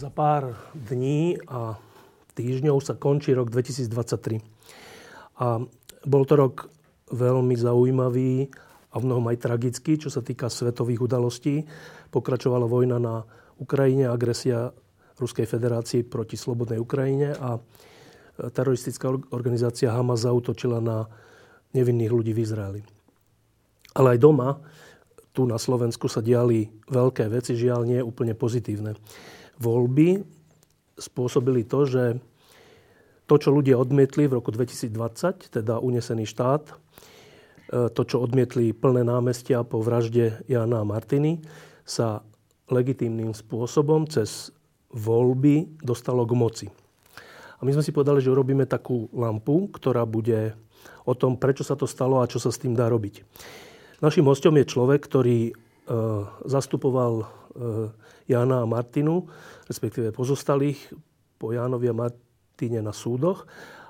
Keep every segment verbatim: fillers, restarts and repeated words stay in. Za pár dní a týždňov sa končí rok dvetisíctridsaťtri. A bol to rok veľmi zaujímavý a mnohom aj tragický, čo sa týka svetových udalostí. Pokračovala vojna na Ukrajine, agresia Ruskej federácie proti Slobodnej Ukrajine a teroristická organizácia Hamas zaútočila na nevinných ľudí v Izraeli. Ale aj doma, tu na Slovensku, sa diali veľké veci, žiaľ nie úplne pozitívne. Voľby spôsobili to, že to, čo ľudia odmietli v roku dvetisícdvadsať, teda unesený štát, to, čo odmietli plné námestia po vražde Jána a Martiny, sa legitímnym spôsobom cez voľby dostalo k moci. A my sme si povedali, že urobíme takú lampu, ktorá bude o tom, prečo sa to stalo a čo sa s tým dá robiť. Naším hosťom je človek, ktorý zastupoval Jána a Martinu, respektíve pozostalých po Jánovi a Martine na súdoch.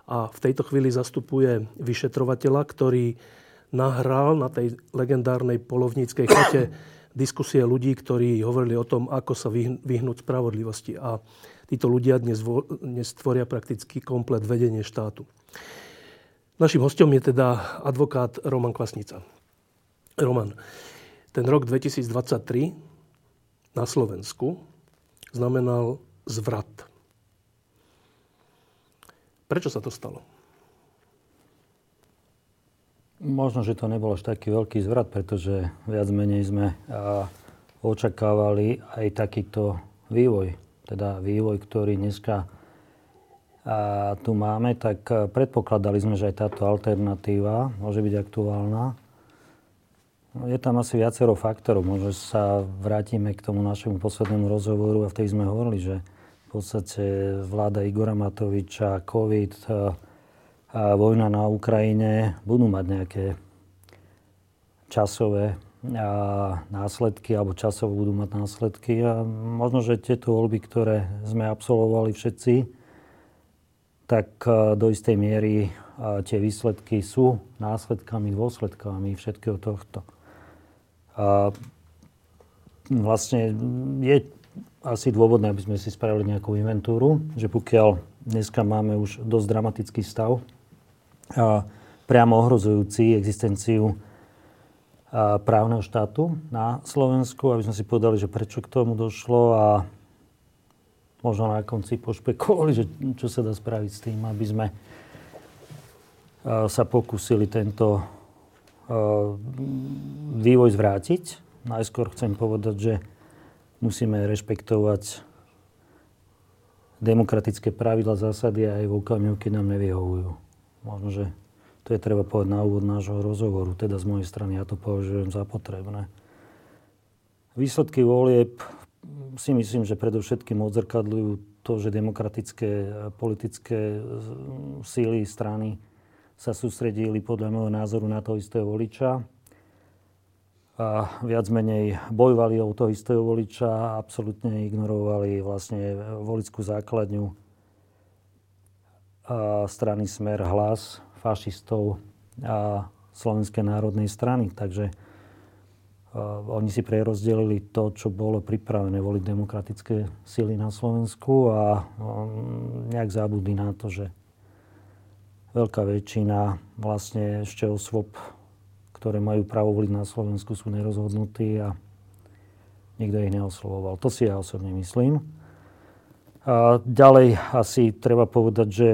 A v tejto chvíli zastupuje vyšetrovateľa, ktorý nahral na tej legendárnej polovníckej chate diskusie ľudí, ktorí hovorili o tom, ako sa vyhnúť spravodlivosti. A títo ľudia dnes, vo, dnes tvoria prakticky komplet vedenie štátu. Naším hosťom je teda advokát Roman Kvasnica. Roman, ten rok dvetisíctridsaťtri na Slovensku znamenal zvrat. Prečo sa to stalo? Možno, že to nebol až taký veľký zvrat, pretože viac menej sme očakávali aj takýto vývoj. Teda vývoj, ktorý dneska tu máme, tak predpokladali sme, že aj táto alternatíva môže byť aktuálna. Je tam asi viacero faktorov. Možno sa vrátime k tomu našemu poslednému rozhovoru a vtedy sme hovorili, že v podstate vláda Igora Matoviča, COVID a vojna na Ukrajine budú mať nejaké časové následky alebo časovo budú mať následky a možno, že tieto voľby, ktoré sme absolvovali všetci, tak do istej miery tie výsledky sú následkami, dôsledkami všetkého tohto. A vlastne je asi dôvodné, aby sme si spravili nejakú inventúru, že pokiaľ dneska máme už dosť dramatický stav, a priamo ohrozujúci existenciu právneho štátu na Slovensku, aby sme si povedali, že prečo k tomu došlo a možno na konci pošpekulovali, že čo sa dá spraviť s tým, aby sme sa pokúsili tento vývoj zvrátiť. Najskôr chcem povedať, že musíme rešpektovať demokratické pravidlá, zásady aj v okamihu, keď nám nevyhovujú. Možno, že to je treba povedať na úvod nášho rozhovoru. Teda z mojej strany ja to považujem za potrebné. Výsledky volieb si myslím, že predovšetkým odzrkadľujú to, že demokratické politické síly strany sa sústredili podľa môjho názoru na toho istého voliča. A viac menej bojovali o toho istého voliča a absolútne ignorovali vlastne voličskú základňu a strany Smer, Hlas, fašistov a Slovenskej národnej strany. Takže oni si prerozdelili to, čo bolo pripravené voliť demokratické síly na Slovensku a nejak zabudli na to, že veľká väčšina vlastne ešte osôb, ktoré majú právo voliť na Slovensku, sú nerozhodnutí a nikto ich neoslovoval. To si ja osobne myslím. A ďalej asi treba povedať, že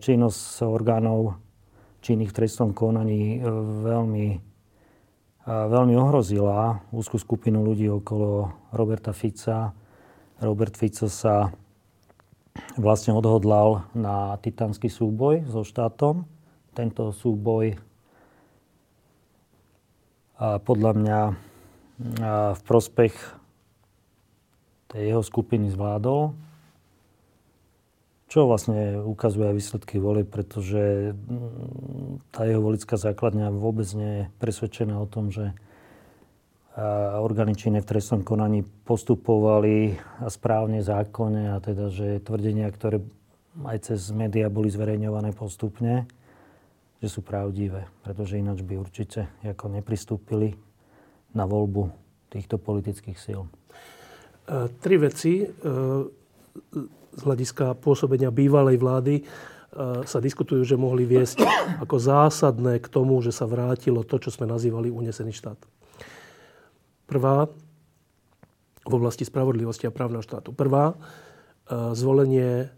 činnosť orgánov činných v trestnom konaní veľmi, veľmi ohrozila úzkú skupinu ľudí okolo Roberta Fica. Robert Fico sa vlastne odhodlal na titánsky súboj so štátom. Tento súboj podľa mňa v prospech tej jeho skupiny zvládol, čo vlastne ukazuje aj výsledky volieb, pretože tá jeho voličská základňa vôbec nie je presvedčená o tom, že orgány činné v trestnom konaní postupovali správne zákonne a teda, že tvrdenia, ktoré aj cez médiá boli zverejňované postupne, že sú pravdivé, pretože ináč by určite ako nepristúpili na voľbu týchto politických síl. E, tri veci e, z hľadiska pôsobenia bývalej vlády e, sa diskutujú, že mohli viesť ako zásadné k tomu, že sa vrátilo to, čo sme nazývali unesený štát. Prvá, v oblasti spravodlivosti a právneho štátu. Prvá, zvolenie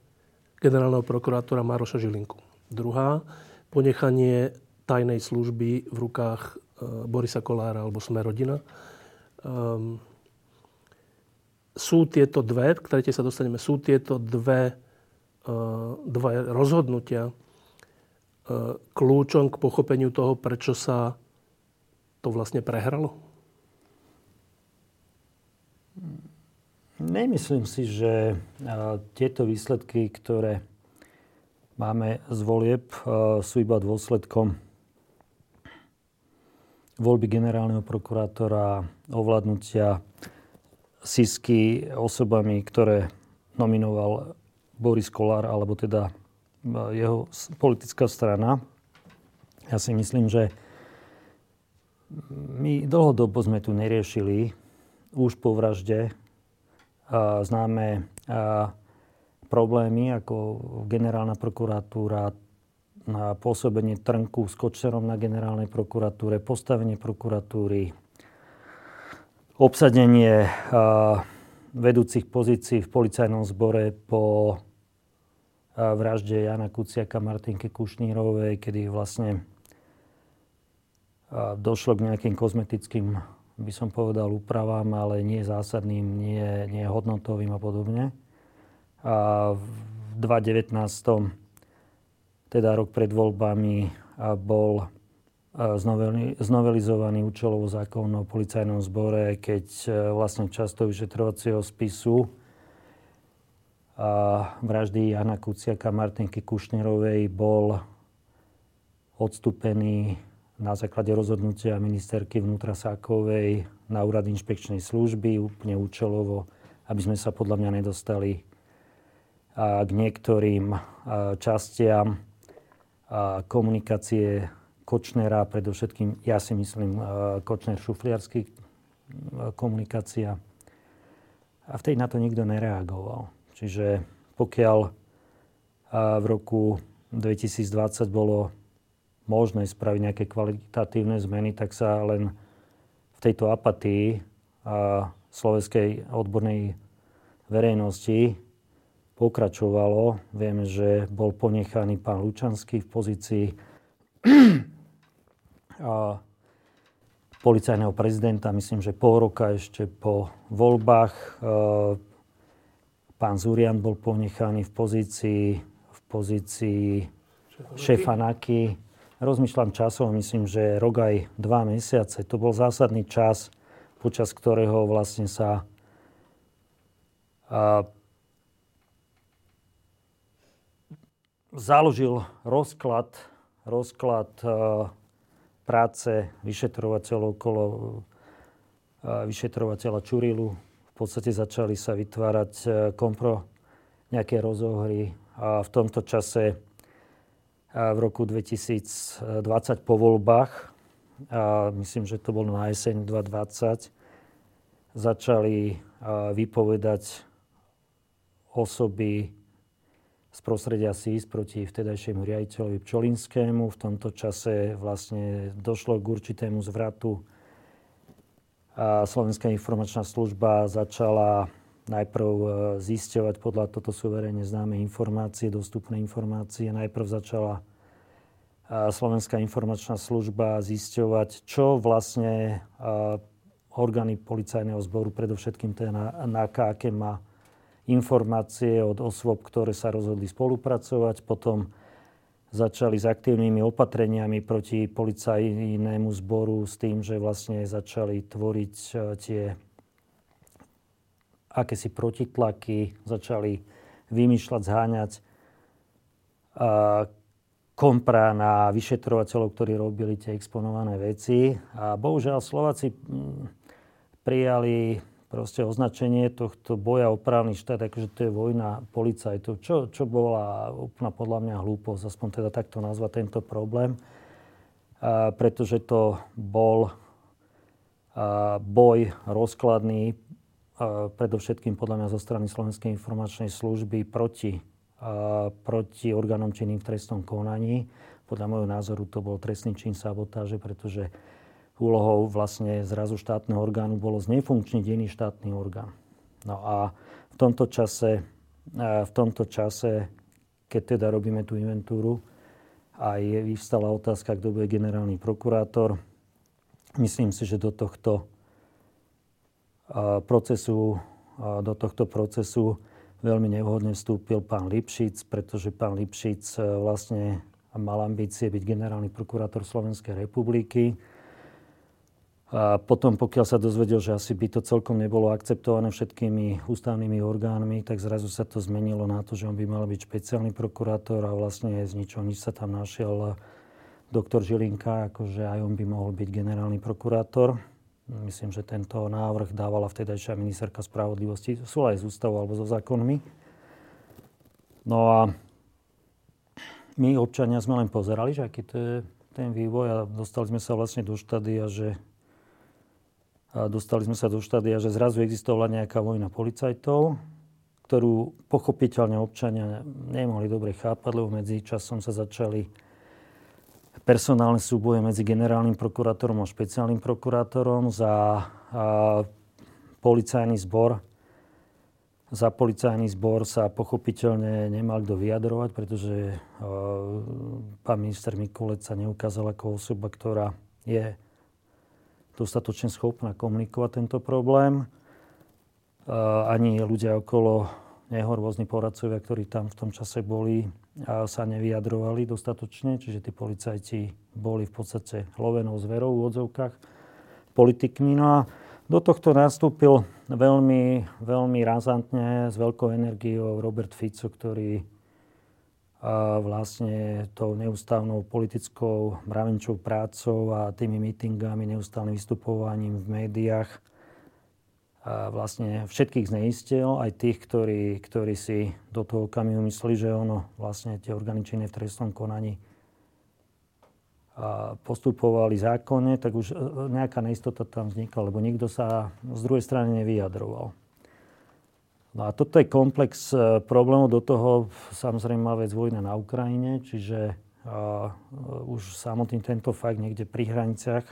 generálneho prokurátora Maroša Žilinku. Druhá, ponechanie tajnej služby v rukách Borisa Kollára alebo Smerodina. Um, sú tieto dve, k tretej sa dostaneme, sú tieto dve, uh, dve rozhodnutia uh, kľúčom k pochopeniu toho, prečo sa to vlastne prehralo? Nemyslím si, že tieto výsledky, ktoré máme z volieb, sú iba dôsledkom voľby generálneho prokurátora, ovládnutia es í es-ky osobami, ktoré nominoval Boris Kollár, alebo teda jeho politická strana. Ja si myslím, že my dlhodobo sme tu neriešili už po vražde a známe a problémy ako generálna prokuratúra, na pôsobenie Trnku s Kočnerom na generálnej prokuratúre, postavenie prokuratúry, obsadenie a, vedúcich pozícií v policajnom zbore po a, vražde Jána Kuciaka Martinky Kušnírovej, kedy vlastne a, došlo k nejakým kozmetickým, by som povedal, úpravám, ale nie zásadným, nie, nie hodnotovým a podobne. A v dvetisícdevätnásť, teda rok pred voľbami, bol znovelizovaný účelovo zákon o policajnom zbore, keď vlastne časť vyšetrovacieho spisu a vraždy Jána Kuciaka Martinky Kušnírovej bol odstúpený na základe rozhodnutia ministerky vnútra Sákovej na úrad inšpekčnej služby úplne účelovo, aby sme sa podľa mňa nedostali k niektorým častiam komunikácie Kočnera, predovšetkým, ja si myslím, Kočner-Šufliarsky komunikácia. A v tej na to nikto nereagoval. Čiže pokiaľ v roku dvetisícdvadsať bolo možné spraviť nejaké kvalitatívne zmeny, tak sa len v tejto apatii slovenskej odbornej verejnosti pokračovalo. Vieme, že bol ponechaný pán Lučanský v pozícii policajného prezidenta, myslím, že pol roka ešte po voľbách. Pán Zurián bol ponechaný v pozícii, v pozícii šéfa NAKY. Rozmýšľam časov, myslím, že rok aj dva mesiace. To bol zásadný čas, počas ktorého vlastne sa a, založil rozklad, rozklad a, práce vyšetrovateľov okolo a, vyšetrovateľa Čurilu. V podstate začali sa vytvárať a, kompro, nejaké rozohry a v tomto čase v roku dvetisícdvadsať po voľbách, a myslím, že to bolo na jeseň dvetisícdvadsať, začali vypovedať osoby z prostredia es í es proti vtedajšiemu riaditeľovi Pčolinskému. V tomto čase vlastne došlo k určitému zvratu. A Slovenská informačná služba začala najprv zisťovať podľa toto suverene známe informácie, dostupné informácie. Najprv začala Slovenská informačná služba zisťovať, čo vlastne orgány policajného zboru, predovšetkým teda NAKA, aké má informácie od osôb, ktoré sa rozhodli spolupracovať. Potom začali s aktívnymi opatreniami proti policajnému zboru s tým, že vlastne začali tvoriť tie akési protitlaky, začali vymýšľať, zháňať kompra na vyšetrovateľov, ktorí robili tie exponované veci. A bohužiaľ Slováci prijali proste označenie tohto boja o právny štát, akože to je vojna policajtov, čo, čo bola úplná podľa mňa hlúposť, aspoň teda takto nazvať tento problém, a pretože to bol a boj rozkladný, a predovšetkým podľa mňa zo strany Slovenskej informačnej služby proti, a proti orgánom činným v trestnom konaní. Podľa môjho názoru to bol trestný čin sabotáže, pretože úlohou vlastne zrazu štátneho orgánu bolo znefunkčniť iný štátny orgán. No a v tomto čase, v tomto čase, keď teda robíme tú inventúru, aj vyvstala otázka, kto bude generálny prokurátor. Myslím si, že do tohto procesu, do tohto procesu veľmi nevhodne vstúpil pán Lipšic, pretože pán Lipšic vlastne mal ambície byť generálny prokurátor Slovenskej republiky. A potom, pokiaľ sa dozvedel, že asi by to celkom nebolo akceptované všetkými ústavnými orgánmi, tak zrazu sa to zmenilo na to, že on by mal byť špeciálny prokurátor a vlastne z ničoho nič sa tam našiel doktor Žilinka, akože aj on by mohol byť generálny prokurátor. Myslím, že tento návrh dávala vtedajšia ministerka spravodlivosti v súlade s ústavou alebo so zákonmi. No a my občania sme len pozerali, že aký to je ten vývoj a dostali sme sa vlastne do štádia, že A dostali sme sa do štádia, že zrazu existovala nejaká vojna policajtov, ktorú pochopiteľne občania nemohli dobre chápať, lebo medzi časom sa začali personálne súboje medzi generálnym prokurátorom a špeciálnym prokurátorom za policajný zbor. Za policajný zbor sa pochopiteľne nemal kto vyjadrovať, pretože pán minister Mikulec sa neukázal ako osoba, ktorá je dostatočne schopná komunikovať tento problém. Ani ľudia okolo neho, rôzni poradcovia, ktorí tam v tom čase boli, sa nevyjadrovali dostatočne. Čiže tí policajti boli v podstate lovenou zverou v odzovkách politikmi. No a do tohto nastúpil veľmi, veľmi razantne, s veľkou energiou Robert Fico, ktorý a vlastne tou neustávnou politickou mravenčou prácou a tými mítingami, neustálnym vystupovaním v médiách a vlastne všetkých zneistil, aj tých, ktorí, ktorí si do toho okamihu myslí, že ono vlastne tie orgány činné v trestnom konaní a postupovali zákonne, tak už nejaká neistota tam vznikla, lebo nikto sa z druhej strany nevyjadroval. No a toto je komplex problémov, do toho samozrejme vec vojna na Ukrajine, čiže uh, už samotný tento fakt niekde pri hraniciach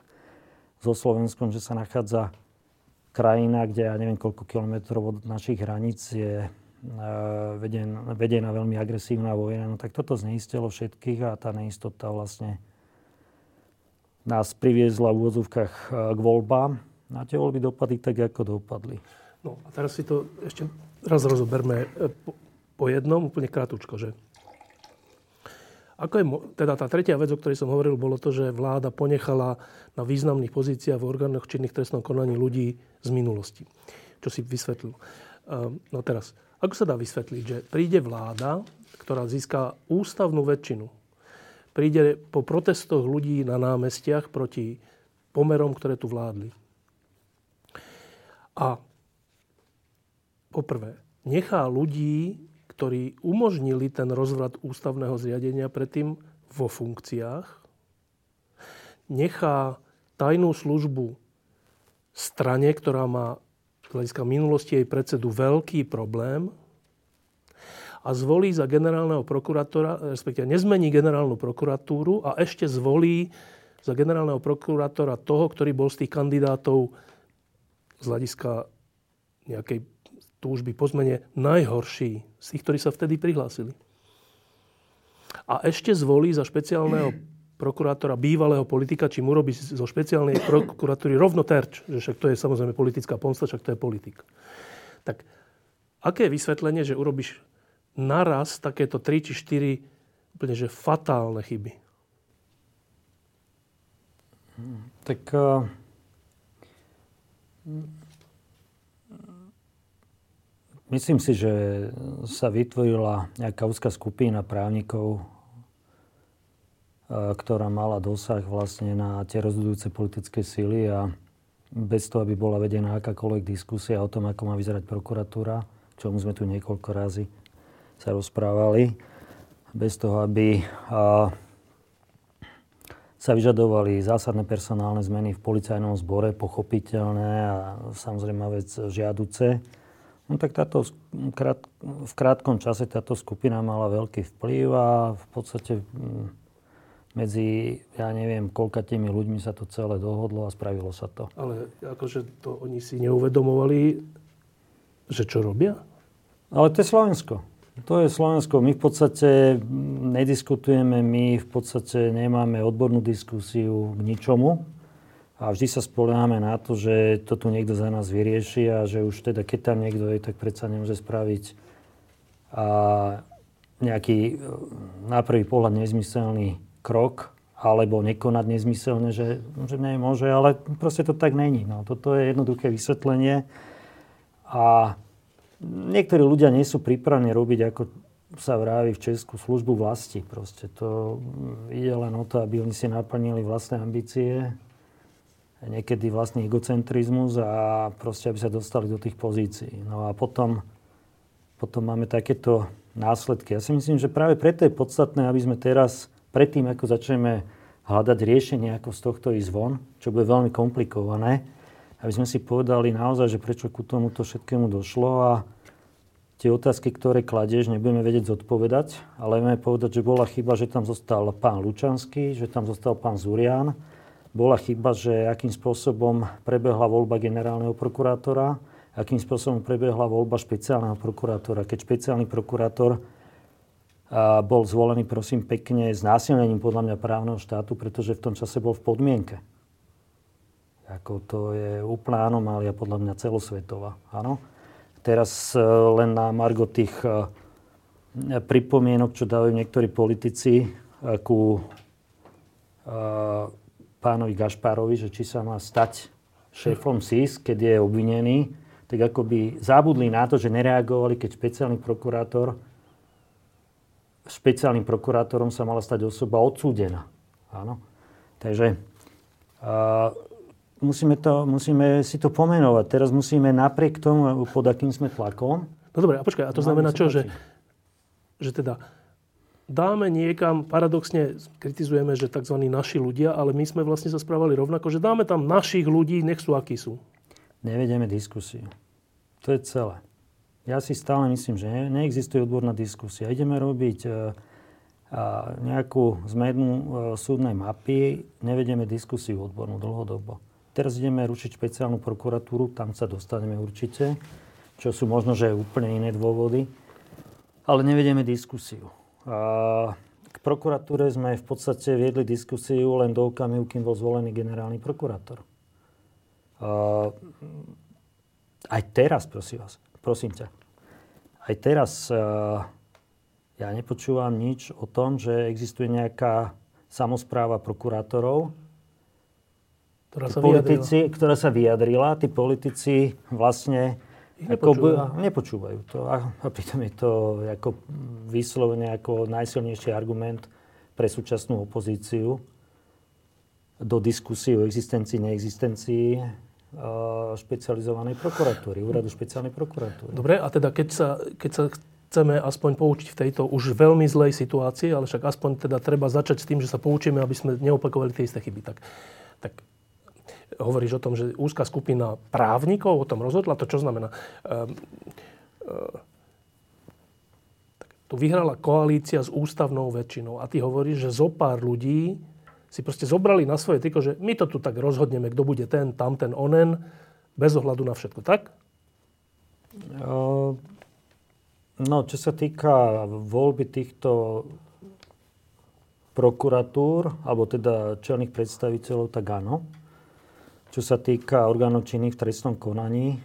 so Slovenskom, že sa nachádza krajina, kde ja neviem koľko kilometrov od našich hraníc je uh, vedená, vedená veľmi agresívna vojna, no tak toto zneistilo všetkých a tá neistota vlastne nás priviezla v úvodzovkách k voľbám. A tie voľby dopadli tak, ako dopadli. No a teraz si to ešte raz rozoberme po, po jednom, úplne krátko, že ako je, teda tá tretia vec, o ktorej som hovoril, bolo to, že vláda ponechala na významných pozíciách v orgánoch činných trestnom konaní ľudí z minulosti, čo si vysvetlil. No teraz, ako sa dá vysvetliť, že príde vláda, ktorá získa ústavnú väčšinu, príde po protestoch ľudí na námestiach proti pomerom, ktoré tu vládli. A poprvé, nechá ľudí, ktorí umožnili ten rozvrat ústavného zriadenia predtým vo funkciách, nechá tajnú službu strane, ktorá má z hľadiska minulosti jej predsedu veľký problém a zvolí za generálneho prokurátora, respektíve nezmení generálnu prokuratúru a ešte zvolí za generálneho prokurátora toho, ktorý bol z tých kandidátov z hľadiska nejakej túžby po zmene najhorší z tých, ktorí sa vtedy prihlásili. A ešte zvolí za špeciálneho prokurátora, bývalého politika, čím urobí zo špeciálnej prokuratúry rovno terč, že však to je samozrejme politická pomsta, však to je politik. Tak aké je vysvetlenie, že urobíš naraz takéto tri či štyri úplne že fatálne chyby? Tak... Uh... Myslím si, že sa vytvorila nejaká úzka skupina právnikov, ktorá mala dosah vlastne na tie rozhodujúce politické síly a bez toho, aby bola vedená akákoľvek diskusia o tom, ako má vyzerať prokuratúra, k čomu sme tu niekoľko razy sa rozprávali, bez toho, aby sa vyžadovali zásadné personálne zmeny v policajnom zbore, pochopiteľné a samozrejme vec žiaduce. No tak táto, v krátkom čase táto skupina mala veľký vplyv a v podstate medzi, ja neviem, koľkatými ľuďmi sa to celé dohodlo a spravilo sa to. Ale akože to oni si neuvedomovali, že čo robia? Ale to je Slovensko. To je Slovensko. My v podstate nediskutujeme, my v podstate nemáme odbornú diskusiu k ničomu. A vždy sa spoliehame na to, že to tu niekto za nás vyrieši a že už teda, keď tam niekto je, tak predsa nemôže spraviť a nejaký na prvý pohľad nezmyselný krok alebo nekonať nezmyselne, že, že nemôže, ale proste to tak není. No, toto je jednoduché vysvetlenie a niektorí ľudia nie sú pripravení robiť, ako sa vraví v Česku, službu vlasti. Proste to ide len o to, aby oni si naplnili vlastné ambície, niekedy vlastný egocentrizmus a proste, aby sa dostali do tých pozícií. No a potom, potom máme takéto následky. Ja si myslím, že práve preto je podstatné, aby sme teraz, predtým ako začneme hľadať riešenie, ako z tohto ísť von, čo bude veľmi komplikované, aby sme si povedali naozaj, že prečo ku tomuto všetkému došlo a tie otázky, ktoré kladieš, nebudeme vedieť zodpovedať, ale budeme povedať, že bola chyba, že tam zostal pán Lučanský, že tam zostal pán Zurián. Bola chyba, že akým spôsobom prebehla voľba generálneho prokurátora, akým spôsobom prebehla voľba špeciálneho prokurátora. Keď špeciálny prokurátor bol zvolený, prosím, pekne s násilnením podľa mňa právneho štátu, pretože v tom čase bol v podmienke. Ako to je úplná anomália, podľa mňa celosvetová. Áno? Teraz len na margo tých pripomienok, čo dávajú niektorí politici ku pánovi Gašparovi, že či sa má stať šéfom es í es, keď je obvinený, tak akoby zabudli na to, že nereagovali, keď špeciálny prokurátor, špeciálnym prokurátorom sa mala stať osoba odsúdená. Áno. Takže uh, musíme, to, musíme si to pomenovať. Teraz musíme napriek tomu, pod akým sme tlakom. No dobre, a počkaj, a to no, znamená čo, že, že teda dáme niekam, paradoxne kritizujeme, že tzv. Naši ľudia, ale my sme vlastne sa správali rovnako, že dáme tam našich ľudí, nech sú akí sú. Nevedieme diskusiu. To je celé. Ja si stále myslím, že ne, neexistuje odborná diskusia. Ideme robiť e, a nejakú zmenu e, súdnej mapy, nevedieme diskusiu odbornú dlhodobo. Teraz ideme ručiť špeciálnu prokuratúru, tam sa dostaneme určite, čo sú možno, že úplne iné dôvody, ale nevedieme diskusiu. K prokuratúre sme v podstate viedli diskusiu len do okamihu, kým bol zvolený generálny prokurátor. Aj teraz, prosím vás, prosím ťa, aj teraz ja nepočúvam nič o tom, že existuje nejaká samospráva prokurátorov, ktorá sa, politici, ktorá sa vyjadrila, tí politici vlastne nepočúvajú. Nepočúvajú to. A pritom je to ako vyslovene ako najsilnejší argument pre súčasnú opozíciu do diskusie o existencii, neexistencii špecializovanej prokuratúry, úradu špeciálnej prokuratúry. Dobre, a teda keď sa, keď sa chceme aspoň poučiť v tejto už veľmi zlej situácii, ale však aspoň teda treba začať s tým, že sa poučíme, aby sme neopakovali tie isté chyby. Tak, tak hovoríš o tom, že úzka skupina právnikov o tom rozhodla. To čo znamená? Ehm, e, tak tu vyhrala koalícia s ústavnou väčšinou a ty hovoríš, že zo pár ľudí si proste zobrali na svoje triko, že my to tu tak rozhodneme, kto bude ten, tamten, onen, bez ohľadu na všetko. Tak? No, čo sa týka voľby týchto prokuratúr, alebo teda čelných predstaviteľov, tak áno. Čo sa týka orgánov činných v trestnom konaní,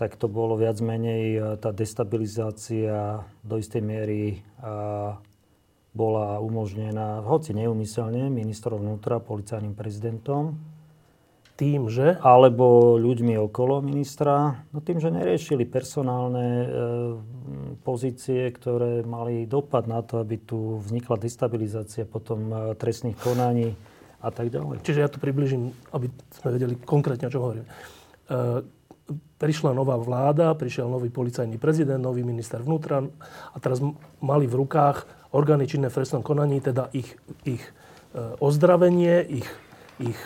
tak to bolo viac menej, tá destabilizácia do istej miery a bola umožnená, hoci neúmyselne, ministrom vnútra, policajným prezidentom. tým, že... Alebo ľuďmi okolo ministra, no tým, že neriešili personálne e, pozície, ktoré mali dopad na to, aby tu vznikla destabilizácia potom e, trestných konaní a tak ďalej. Čiže ja to približím, aby sme vedeli konkrétne, o čom hovorím. E, prišla nová vláda, prišiel nový policajný prezident, nový minister vnútra a teraz mali v rukách orgány činné v trestnom konaní, teda ich, ich e, ozdravenie, ich... ich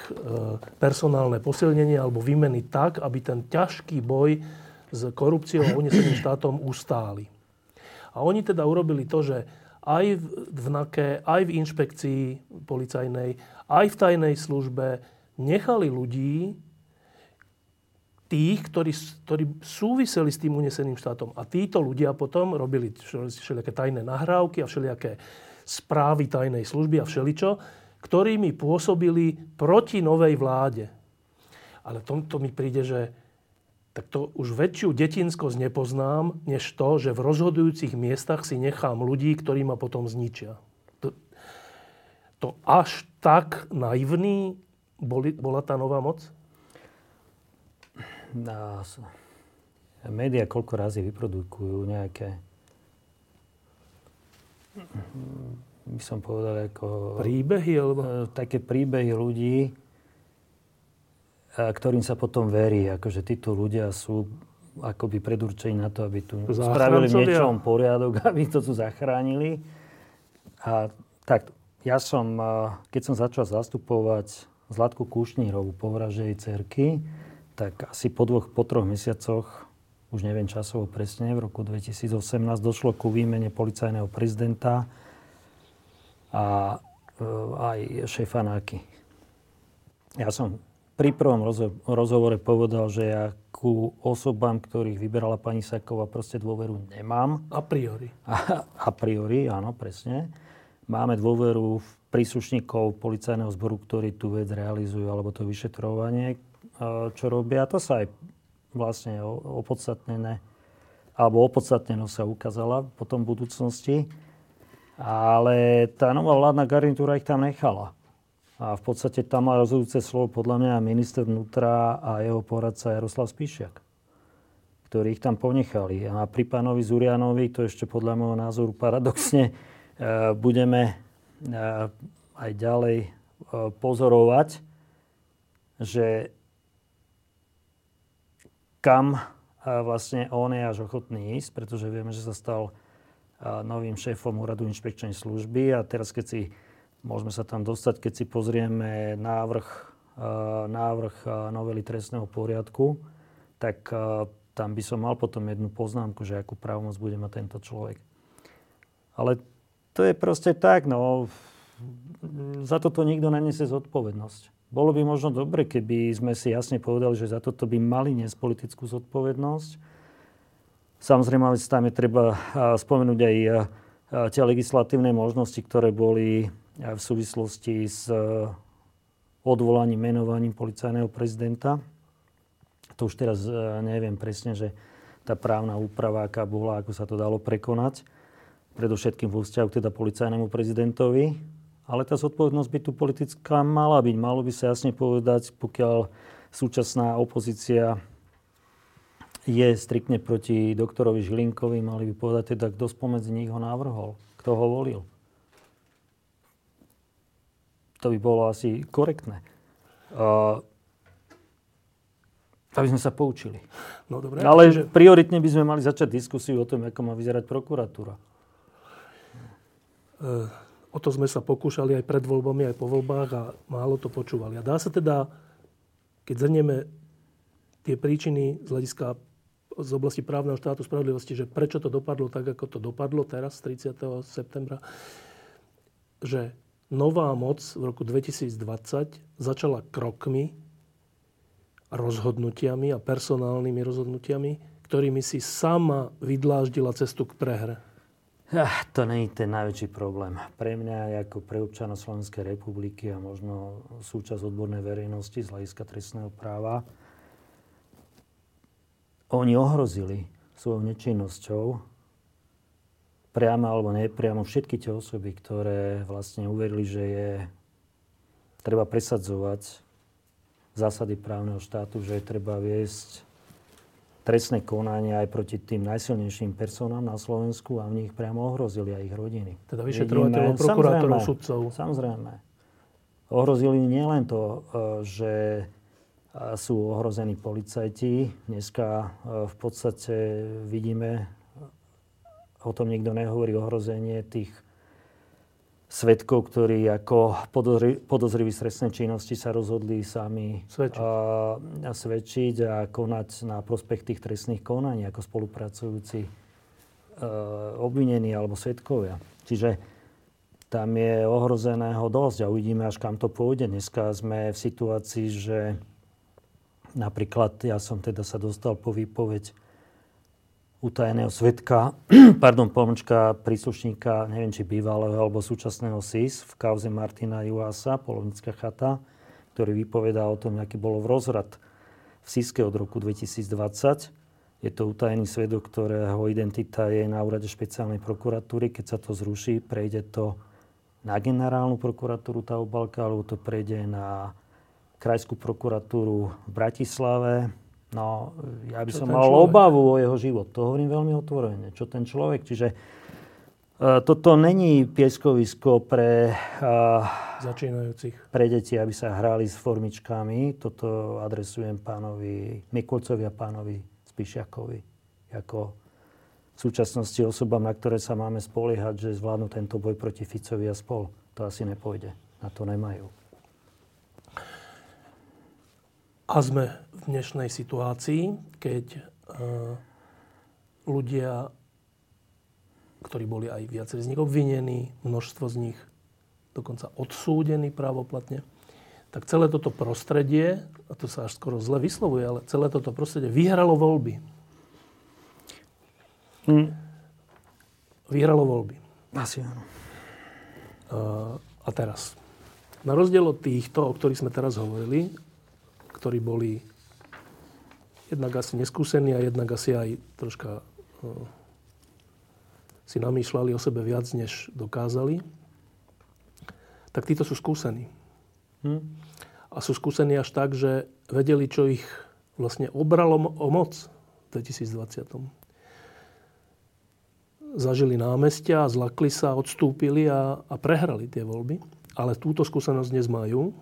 personálne posilnenie alebo výmeny tak, aby ten ťažký boj s korupciou a uneseným štátom ustáli. A oni teda urobili to, že aj v NAKE, aj v inšpekcii policajnej, aj v tajnej službe nechali ľudí, tých, ktorí, ktorí súviseli s tým uneseným štátom. A títo ľudia potom robili všelijaké tajné nahrávky a všelijaké správy tajnej služby a všeličo, ktorými pôsobili proti novej vláde. Ale tomto mi príde, že tak to už väčšiu detinskosť nepoznám, než to, že v rozhodujúcich miestach si nechám ľudí, ktorí ma potom zničia. To, to až tak naivný boli, bola tá nová moc? No, média koľko razy vyprodukujú nejaké... Mm-hmm. by som povedal, ako... Príbehy? Alebo... Také príbehy ľudí, ktorým sa potom verí. Akože títo ľudia sú akoby predurčení na to, aby tu spravili niečom poriadok, aby to tu zachránili. A tak, ja som, keď som začal zastupovať Zlatku Kušnírovú po vražde jej dcerky, tak asi po dvoch, po troch mesiacoch, už neviem časovo presne, v roku dvetisícosemnásť došlo ku výmene policajného prezidenta a aj šéfa NAKY. Ja som pri prvom rozho- rozhovore povedal, že ja ku osobám, ktorých vyberala pani Saková, proste dôveru nemám. A priori. A, a priori, áno, presne. Máme dôveru v príslušníkov policajného zboru, ktorí tú vec realizujú, alebo to vyšetrovanie, čo robia. To sa aj vlastne opodstatnené, alebo opodstatneno sa ukázala potom v budúcnosti. Ale tá nová vládna garnitúra ich tam nechala. A v podstate tam má rozhodujúce slovo podľa mňa minister vnútra a jeho poradca Jaroslav Spíšiak, ktorí ich tam ponechali. A pri pánovi Zurianovi, to ešte podľa môjho názoru paradoxne, budeme aj ďalej pozorovať, že kam vlastne on je až ochotný ísť, pretože vieme, že sa stal novým šéfom úradu inšpekčnej služby a teraz keď si, môžeme sa tam dostať, keď si pozrieme návrh, návrh novely trestného poriadku, tak tam by som mal potom jednu poznámku, že akú právomoc bude mať tento človek. Ale to je proste tak, no, za toto nikto nenesie zodpovednosť. Bolo by možno dobre, keby sme si jasne povedali, že za toto by mali niesť politickú zodpovednosť. Samozrejme, tam je treba spomenúť aj tie legislatívne možnosti, ktoré boli v súvislosti s odvolaním, menovaním policajného prezidenta. To už teraz neviem presne, že tá právna úprava, aká bola, ako sa to dalo prekonať. Predovšetkým vo vzťahu teda policajnému prezidentovi. Ale tá zodpovednosť by tu politická mala byť. Malo by sa jasne povedať, pokiaľ súčasná opozícia je striktne proti doktorovi Žilinkovi, mali by povedať teda, kto spomedzi nich ho navrhol, kto ho volil. To by bolo asi korektné. Uh, aby sme sa poučili. No, dobré, ale takže... prioritne by sme mali začať diskusiu o tom, ako má vyzerať prokuratúra. Uh, o to sme sa pokúšali aj pred voľbami, aj po voľbách a málo to počúvali. A dá sa teda, keď zrnieme tie príčiny z hľadiska z oblasti právneho štátu spravodlivosti, že prečo to dopadlo tak, ako to dopadlo teraz, tridsiateho septembra, že nová moc v roku dvetisícdvadsať začala krokmi, rozhodnutiami a personálnymi rozhodnutiami, ktorými si sama vydláždila cestu k prehre. Ah, to nie je ten najväčší problém. Pre mňa, ako pre občana Slovenskej republiky a možno súčasť odbornej verejnosti z hľadiska trestného práva, oni ohrozili svojou nečinnosťou priamo alebo nepriamo všetky tie osoby, ktoré vlastne uverili, že je treba presadzovať zásady právneho štátu, že treba viesť trestné konanie aj proti tým najsilnejším personám na Slovensku a v nich priamo ohrozili aj ich rodiny. Teda vyšetrovateľov, prokurátorov, sudcov. Samozrejme. Ohrozili nielen to, že sú ohrození policajti. Dneska v podstate vidíme, o tom nikto nehovorí, ohrozenie tých svedkov, ktorí ako podozri, podozriví z trestnej činnosti sa rozhodli sami svedčiť. A, a svedčiť a konať na prospech tých trestných konaní ako spolupracujúci a, obvinení alebo svedkovia. Čiže tam je ohrozeného dosť a uvidíme, až kam to pôjde. Dneska sme v situácii, že napríklad ja som teda sa dostal po výpoveď utajeného svedka, pardon, pomlčka príslušníka, neviem, či bývalého alebo súčasného es í es v kauze Martina Juhasa, Polovnícka chata, ktorý vypovedá o tom, aký bolo v rozrad v es í eske od roku dvetisícdvadsať. Je to utajený svedok, ktorého identita je na úrade špeciálnej prokuratúry. Keď sa to zruší, prejde to na generálnu prokuratúru, tá obálka, alebo to prejde na krajskú prokuratúru v Bratislave. No, ja by som mal človek? obavu o jeho život. To hovorím veľmi otvorene. Čo ten človek? Čiže uh, toto není pieskovisko pre uh, začínajúcich. Pre deti, aby sa hrali s formičkami. Toto adresujem pánovi Mikulcovi a pánovi Spišiakovi. Ako v súčasnosti osobám, na ktoré sa máme spoliehať, že zvládnu tento boj proti Ficovi a spol. To asi nepôjde. Na to nemajú. A sme v dnešnej situácii, keď uh, ľudia, ktorí boli aj viacerí z nich obvinení, množstvo z nich dokonca odsúdení právoplatne, tak celé toto prostredie, a to sa až skoro zle vyslovuje, ale celé toto prostredie vyhralo voľby. Mm. Vyhralo voľby. Asi áno. Uh, a teraz, na rozdiel od týchto, o ktorých sme teraz hovorili, ktorí boli jednak asi neskúsení a jednak asi aj troška uh, si namýšľali o sebe viac, než dokázali, tak títo sú skúsení. Hm? A sú skúsení až tak, že vedeli, čo ich vlastne obralo o moc v dvetisícdvadsať. Zažili námestia, zlakli sa, odstúpili a, a prehrali tie voľby. Ale túto skúsenosť dnes majú.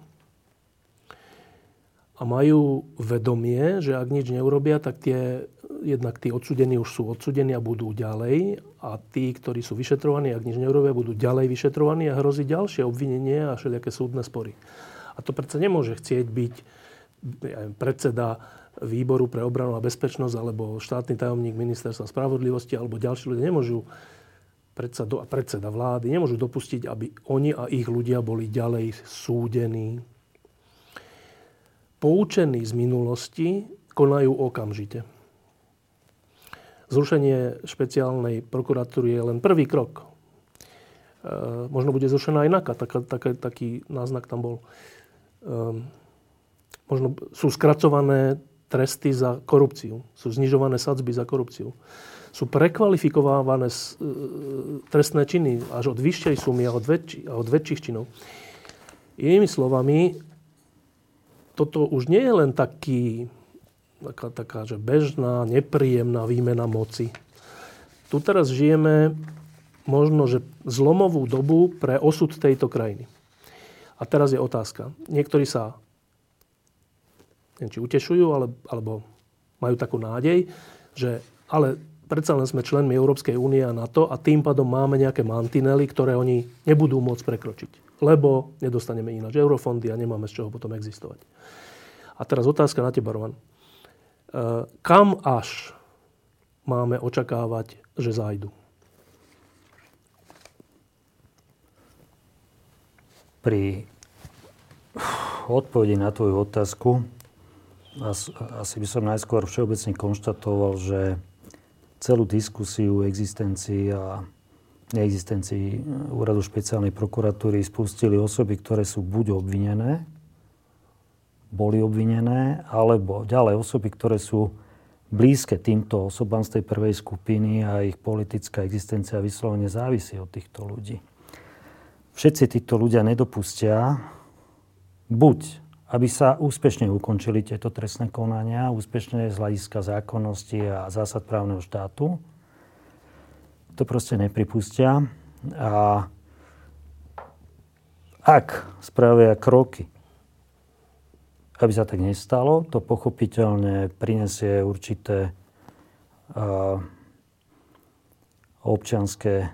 A majú vedomie, že ak nič neurobia, tak tie, jednak tí odsúdení už sú odsúdení a budú ďalej. A tí, ktorí sú vyšetrovaní, ak nič neurobia, budú ďalej vyšetrovaní a hrozí ďalšie obvinenie a všelijaké súdne spory. A to predsa nemôže chcieť byť predseda výboru pre obranu a bezpečnosť alebo štátny tajomník ministerstva spravodlivosti alebo ďalší ľudia nemôžu, predseda, predseda vlády, nemôžu dopustiť, aby oni a ich ľudia boli ďalej súdení. Poučení z minulosti konajú okamžite. Zrušenie špeciálnej prokuratúry je len prvý krok. E, možno bude zrušená aj NAKA, tak, tak, taký náznak tam bol. E, možno sú skracované tresty za korupciu, sú znižované sadzby za korupciu. Sú prekvalifikovávané trestné činy až od vyššej sumy a od, väčši, a od väčších činov. Inými slovami, toto už nie je len taký, taká, taká že bežná, nepríjemná výmena moci. Tu teraz žijeme možno, že zlomovú dobu pre osud tejto krajiny. A teraz je otázka. Niektorí sa, neviem, či utešujú, ale, alebo majú takú nádej, že ale predsa len sme členmi Európskej únie a NATO a tým pádom máme nejaké mantinely, ktoré oni nebudú môcť prekročiť. Lebo nedostaneme ináč eurofondy a nemáme z čoho potom existovať. A teraz otázka na teba, Roman. E, kam až máme očakávať, že zájdu? Pri odpovedi na tvoju otázku asi by som najskôr všeobecne konštatoval, že celú diskusiu existencii a neexistencii úradu špeciálnej prokuratúry spustili osoby, ktoré sú buď obvinené, boli obvinené, alebo ďalej osoby, ktoré sú blízke týmto osobám z tej prvej skupiny a ich politická existencia vyslovene závisí od týchto ľudí. Všetci títo ľudia nedopustia buď, aby sa úspešne ukončili tieto trestné konania, úspešne z hľadiska zákonnosti a zásad právneho štátu. To proste nepripustia. A ak spravia kroky, aby sa tak nestalo, to pochopiteľne prinesie určité uh, občianske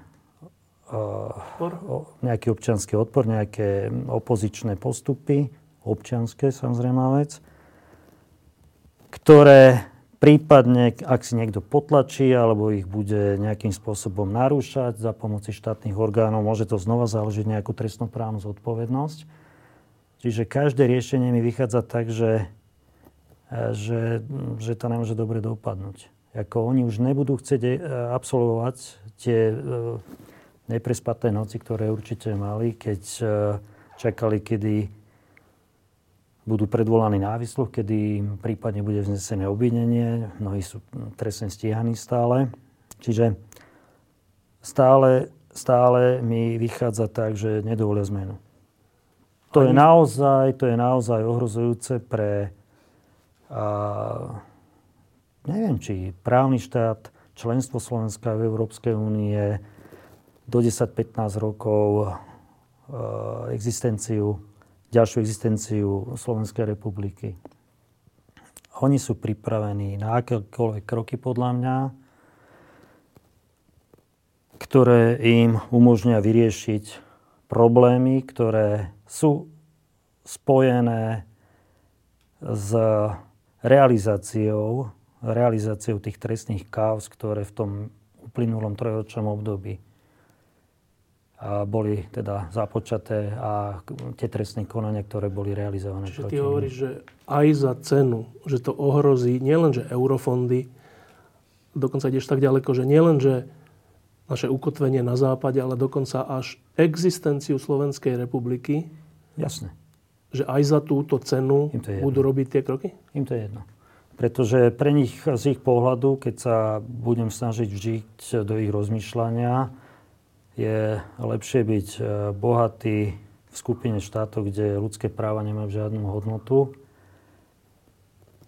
uh, nejaký občiansky odpor, nejaké opozičné postupy, občianske, samozrejme vec, ktoré prípadne, ak si niekto potlačí, alebo ich bude nejakým spôsobom narúšať za pomoci štátnych orgánov, môže to znova založiť nejakú trestnoprávnu zodpovednosť. Čiže každé riešenie mi vychádza tak, že, že, že to nemôže dobre dopadnúť. Ako oni už nebudú chcieť absolvovať tie neprespaté noci, ktoré určite mali, keď čakali, kedy budú predvolaní na výsluch, kedy prípadne bude vznesené obvinenie. Mnohí sú trestne stíhaní stále. Čiže stále, stále mi vychádza tak, že nedovolia zmenu. To je naozaj, to je naozaj ohrozujúce pre a, neviem, či právny štát, členstvo Slovenska v Európskej únie, do desať pätnásť rokov a, existenciu ďalšiu existenciu Slovenskej republiky. Oni sú pripravení na akékoľvek kroky, podľa mňa, ktoré im umožnia vyriešiť problémy, ktoré sú spojené s realizáciou, realizáciou tých trestných káuz, ktoré v tom uplynulom trojročnom období a boli teda započaté a tie trestné konania, ktoré boli realizované. Čiže ty hovoríš, že aj za cenu, že to ohrozí nielenže eurofondy, dokonca ideš tak ďaleko, že nielenže naše ukotvenie na západe, ale dokonca až existenciu Slovenskej republiky. Jasné. Že aj za túto cenu budú robiť tie kroky? Im to je jedno. Pretože pre nich z ich pohľadu, keď sa budem snažiť vžiť do ich rozmýšľania, je lepšie byť bohatý v skupine štátov, kde ľudské práva nemajú žiadnu hodnotu,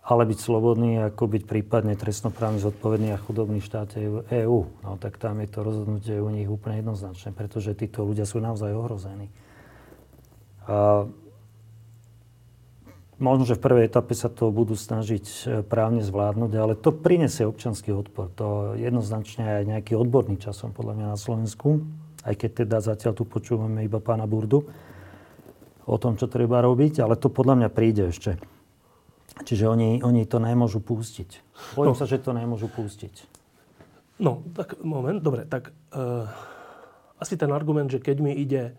ale byť slobodný, ako byť prípadne trestnoprávne zodpovedný a chudobný štát EÚ. No tak tam je to rozhodnutie u nich úplne jednoznačné, pretože títo ľudia sú naozaj ohrození. A možno, že v prvej etape sa to budú snažiť právne zvládnuť, ale to prinesie občiansky odpor. To jednoznačne aj nejaký odborný časom, podľa mňa, na Slovensku. Aj keď teda zatiaľ tu počúvame iba pána Burdu o tom, čo treba robiť, ale to podľa mňa príde ešte. Čiže oni, oni to nemôžu pustiť. Bojím no. sa, že to nemôžu pustiť. No, tak moment, dobre, tak uh, asi ten argument, že keď mi ide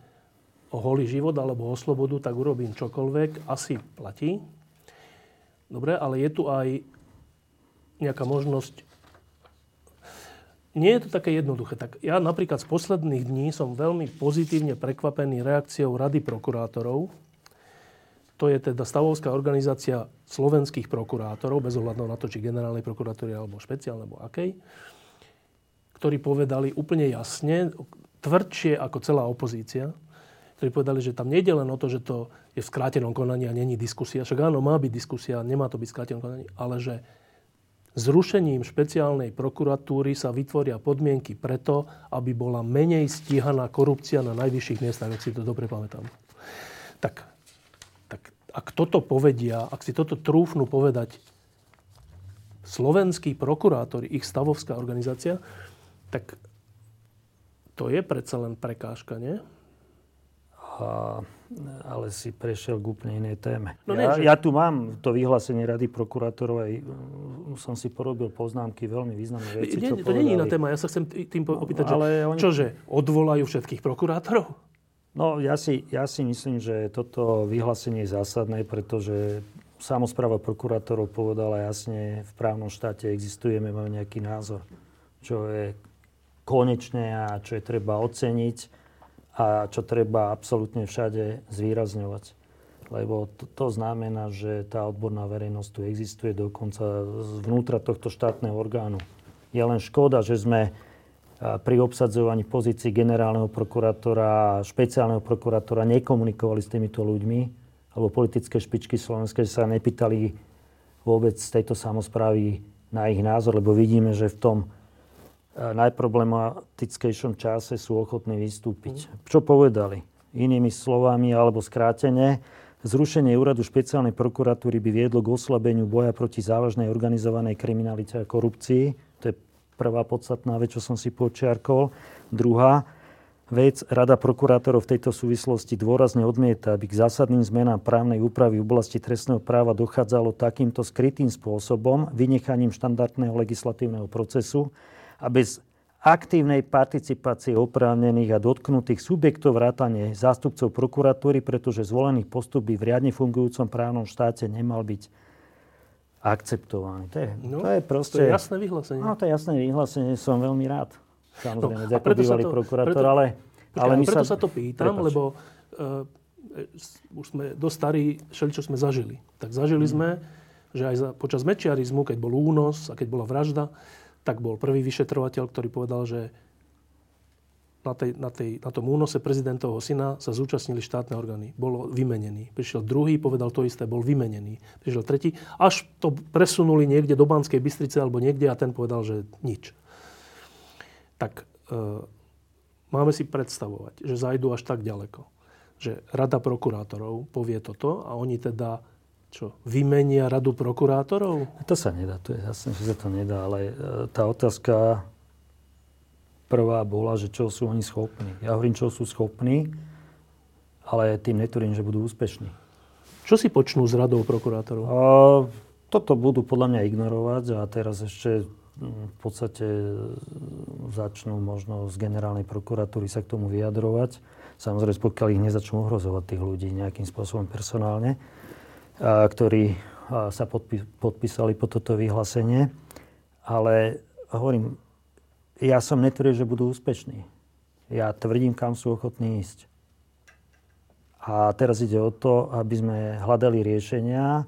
o holý život alebo o slobodu, tak urobím čokoľvek, asi platí. Dobre, ale je tu aj nejaká možnosť. Nie je to také jednoduché. Tak ja napríklad z posledných dní som veľmi pozitívne prekvapený reakciou Rady prokurátorov. To je teda stavovská organizácia slovenských prokurátorov, bez ohľadu na to, či generálnej prokuratúry alebo špeciálnej, alebo akej, ktorí povedali úplne jasne, tvrdšie ako celá opozícia, ktorí povedali, že tam nejde len o to, že to je v skrátenom konaní a není diskusia. Však áno, má byť diskusia, nemá to byť v skrátenom konaní, ale že zrušením špeciálnej prokuratúry sa vytvoria podmienky preto, aby bola menej stíhaná korupcia na najvyšších miestach, ak si to dobre pamätám. Tak, tak ak toto povedia, ak si toto trúfnu povedať slovenskí prokurátori, ich stavovská organizácia, tak to je predsa len prekážka, nie? A, ale si prešiel k úplne inej téme. No, ja, ja tu mám to vyhlásenie Rady prokurátorov, aj som si porobil poznámky, veľmi významné veci, nie, čo to povedali. To nie je iná téma, ja sa chcem tým opýtať, no, že oni... čože, odvolajú všetkých prokurátorov? No, ja si, ja si myslím, že toto vyhlásenie je zásadné, pretože samospráva prokurátorov povedala jasne, v právnom štáte existujeme, máme nejaký názor, čo je konečné a čo je treba oceniť a čo treba absolútne všade zvýrazňovať. Lebo to, to znamená, že tá odborná verejnosť tu existuje dokonca vnútra tohto štátneho orgánu. Je len škoda, že sme pri obsadzovaní pozícií generálneho prokurátora a špeciálneho prokurátora nekomunikovali s týmito ľuďmi a alebo politické špičky slovenské sa nepýtali vôbec tejto samosprávy na ich názor, lebo vidíme, že v tom najproblematickejšom čase sú ochotní vystúpiť. Mm. Čo povedali? Inými slovami alebo skrátene, zrušenie úradu špeciálnej prokuratúry by viedlo k oslabeniu boja proti závažnej organizovanej kriminalite a korupcii. To je prvá podstatná vec, čo som si počiarkol. Druhá vec, Rada prokurátorov v tejto súvislosti dôrazne odmieta, aby k zásadným zmenám právnej úpravy v oblasti trestného práva dochádzalo takýmto skrytým spôsobom, vynechaním štandardného legislatívneho procesu a bez aktívnej participácie oprávnených a dotknutých subjektov vrátane zástupcov prokuratúry, pretože zvolený postup by v riadne fungujúcom právnom štáte nemal byť akceptovaný. To je, no, to je proste... To je jasné vyhlásenie. No, to je jasné vyhlásenie, som veľmi rád. Samozrejme, no, ako bývalý to, prokurátor, preto, ale... ale my preto sa... sa to pýtam, prepač. lebo uh, už sme dosť starí, všeličo sme zažili. Tak zažili mm. sme, že aj za, počas mečiarizmu, keď bol únos a keď bola vražda, tak bol prvý vyšetrovateľ, ktorý povedal, že na, tej, na, tej, na tom únose prezidentovho syna sa zúčastnili štátne orgány. Bol vymenený. Prišiel druhý, povedal to isté, bol vymenený. Prišiel tretí, až to presunuli niekde do Banskej Bystrice alebo niekde a ten povedal, že nič. Tak e, máme si predstavovať, že zajdu až tak ďaleko, že Rada prokurátorov povie toto a oni teda Čo, vymenia radu prokurátorov? To sa nedá, to je jasné, že sa to nedá, ale tá otázka prvá bola, že čo sú oni schopní. Ja hovorím, čo sú schopní, ale tým netvrdím, že budú úspešní. Čo si počnú s radou prokurátorov? A toto budú podľa mňa ignorovať a teraz ešte v podstate začnú možno z generálnej prokuratúry sa k tomu vyjadrovať. Samozrejme, pokiaľ ich nezačnú ohrozovať tých ľudí nejakým spôsobom personálne, ktorí sa podpísali po toto vyhlásenie. Ale hovorím, ja som netvrdil, že budú úspešní. Ja tvrdím, kam sú ochotní ísť. A teraz ide o to, aby sme hľadali riešenia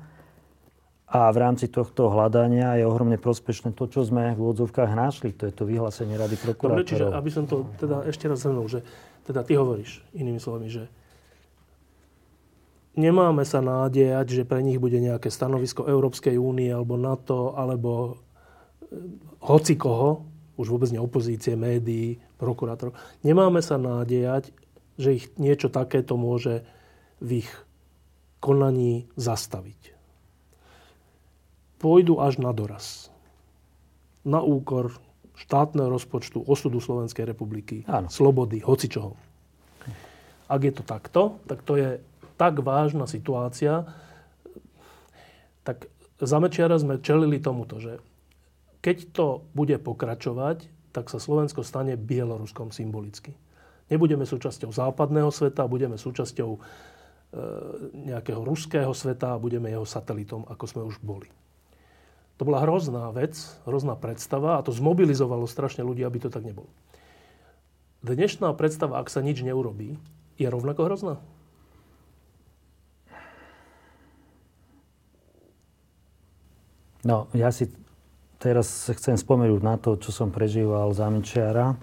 a v rámci tohto hľadania je ohromne prospešné to, čo sme v úvodzovkách našli. To je to vyhlásenie Rady prokurátorov. Dobre, čiže aby som to teda ešte raz zhrnul, že teda ty hovoríš inými slovami, že nemáme sa nádejať, že pre nich bude nejaké stanovisko Európskej únie alebo NATO alebo hoci koho, už vôbec nie opozície, médií, prokurátorov. Nemáme sa nádejať, že ich niečo takéto môže v ich konaní zastaviť. Pôjdu až na doraz. Na úkor štátneho rozpočtu, osudu Slovenskej republiky, áno, slobody, hoci čoho. Ak je to takto, tak to je tak vážna situácia, tak za Mečiara sme čelili tomuto, že keď to bude pokračovať, tak sa Slovensko stane Bieloruskom symbolicky. Nebudeme súčasťou západného sveta, budeme súčasťou e, nejakého ruského sveta a budeme jeho satelitom, ako sme už boli. To bola hrozná vec, hrozná predstava a to zmobilizovalo strašne ľudí, aby to tak nebolo. Dnešná predstava, ak sa nič neurobí, je rovnako hrozná? No, ja si teraz chcem spomenúť na to, čo som prežíval za Mečiara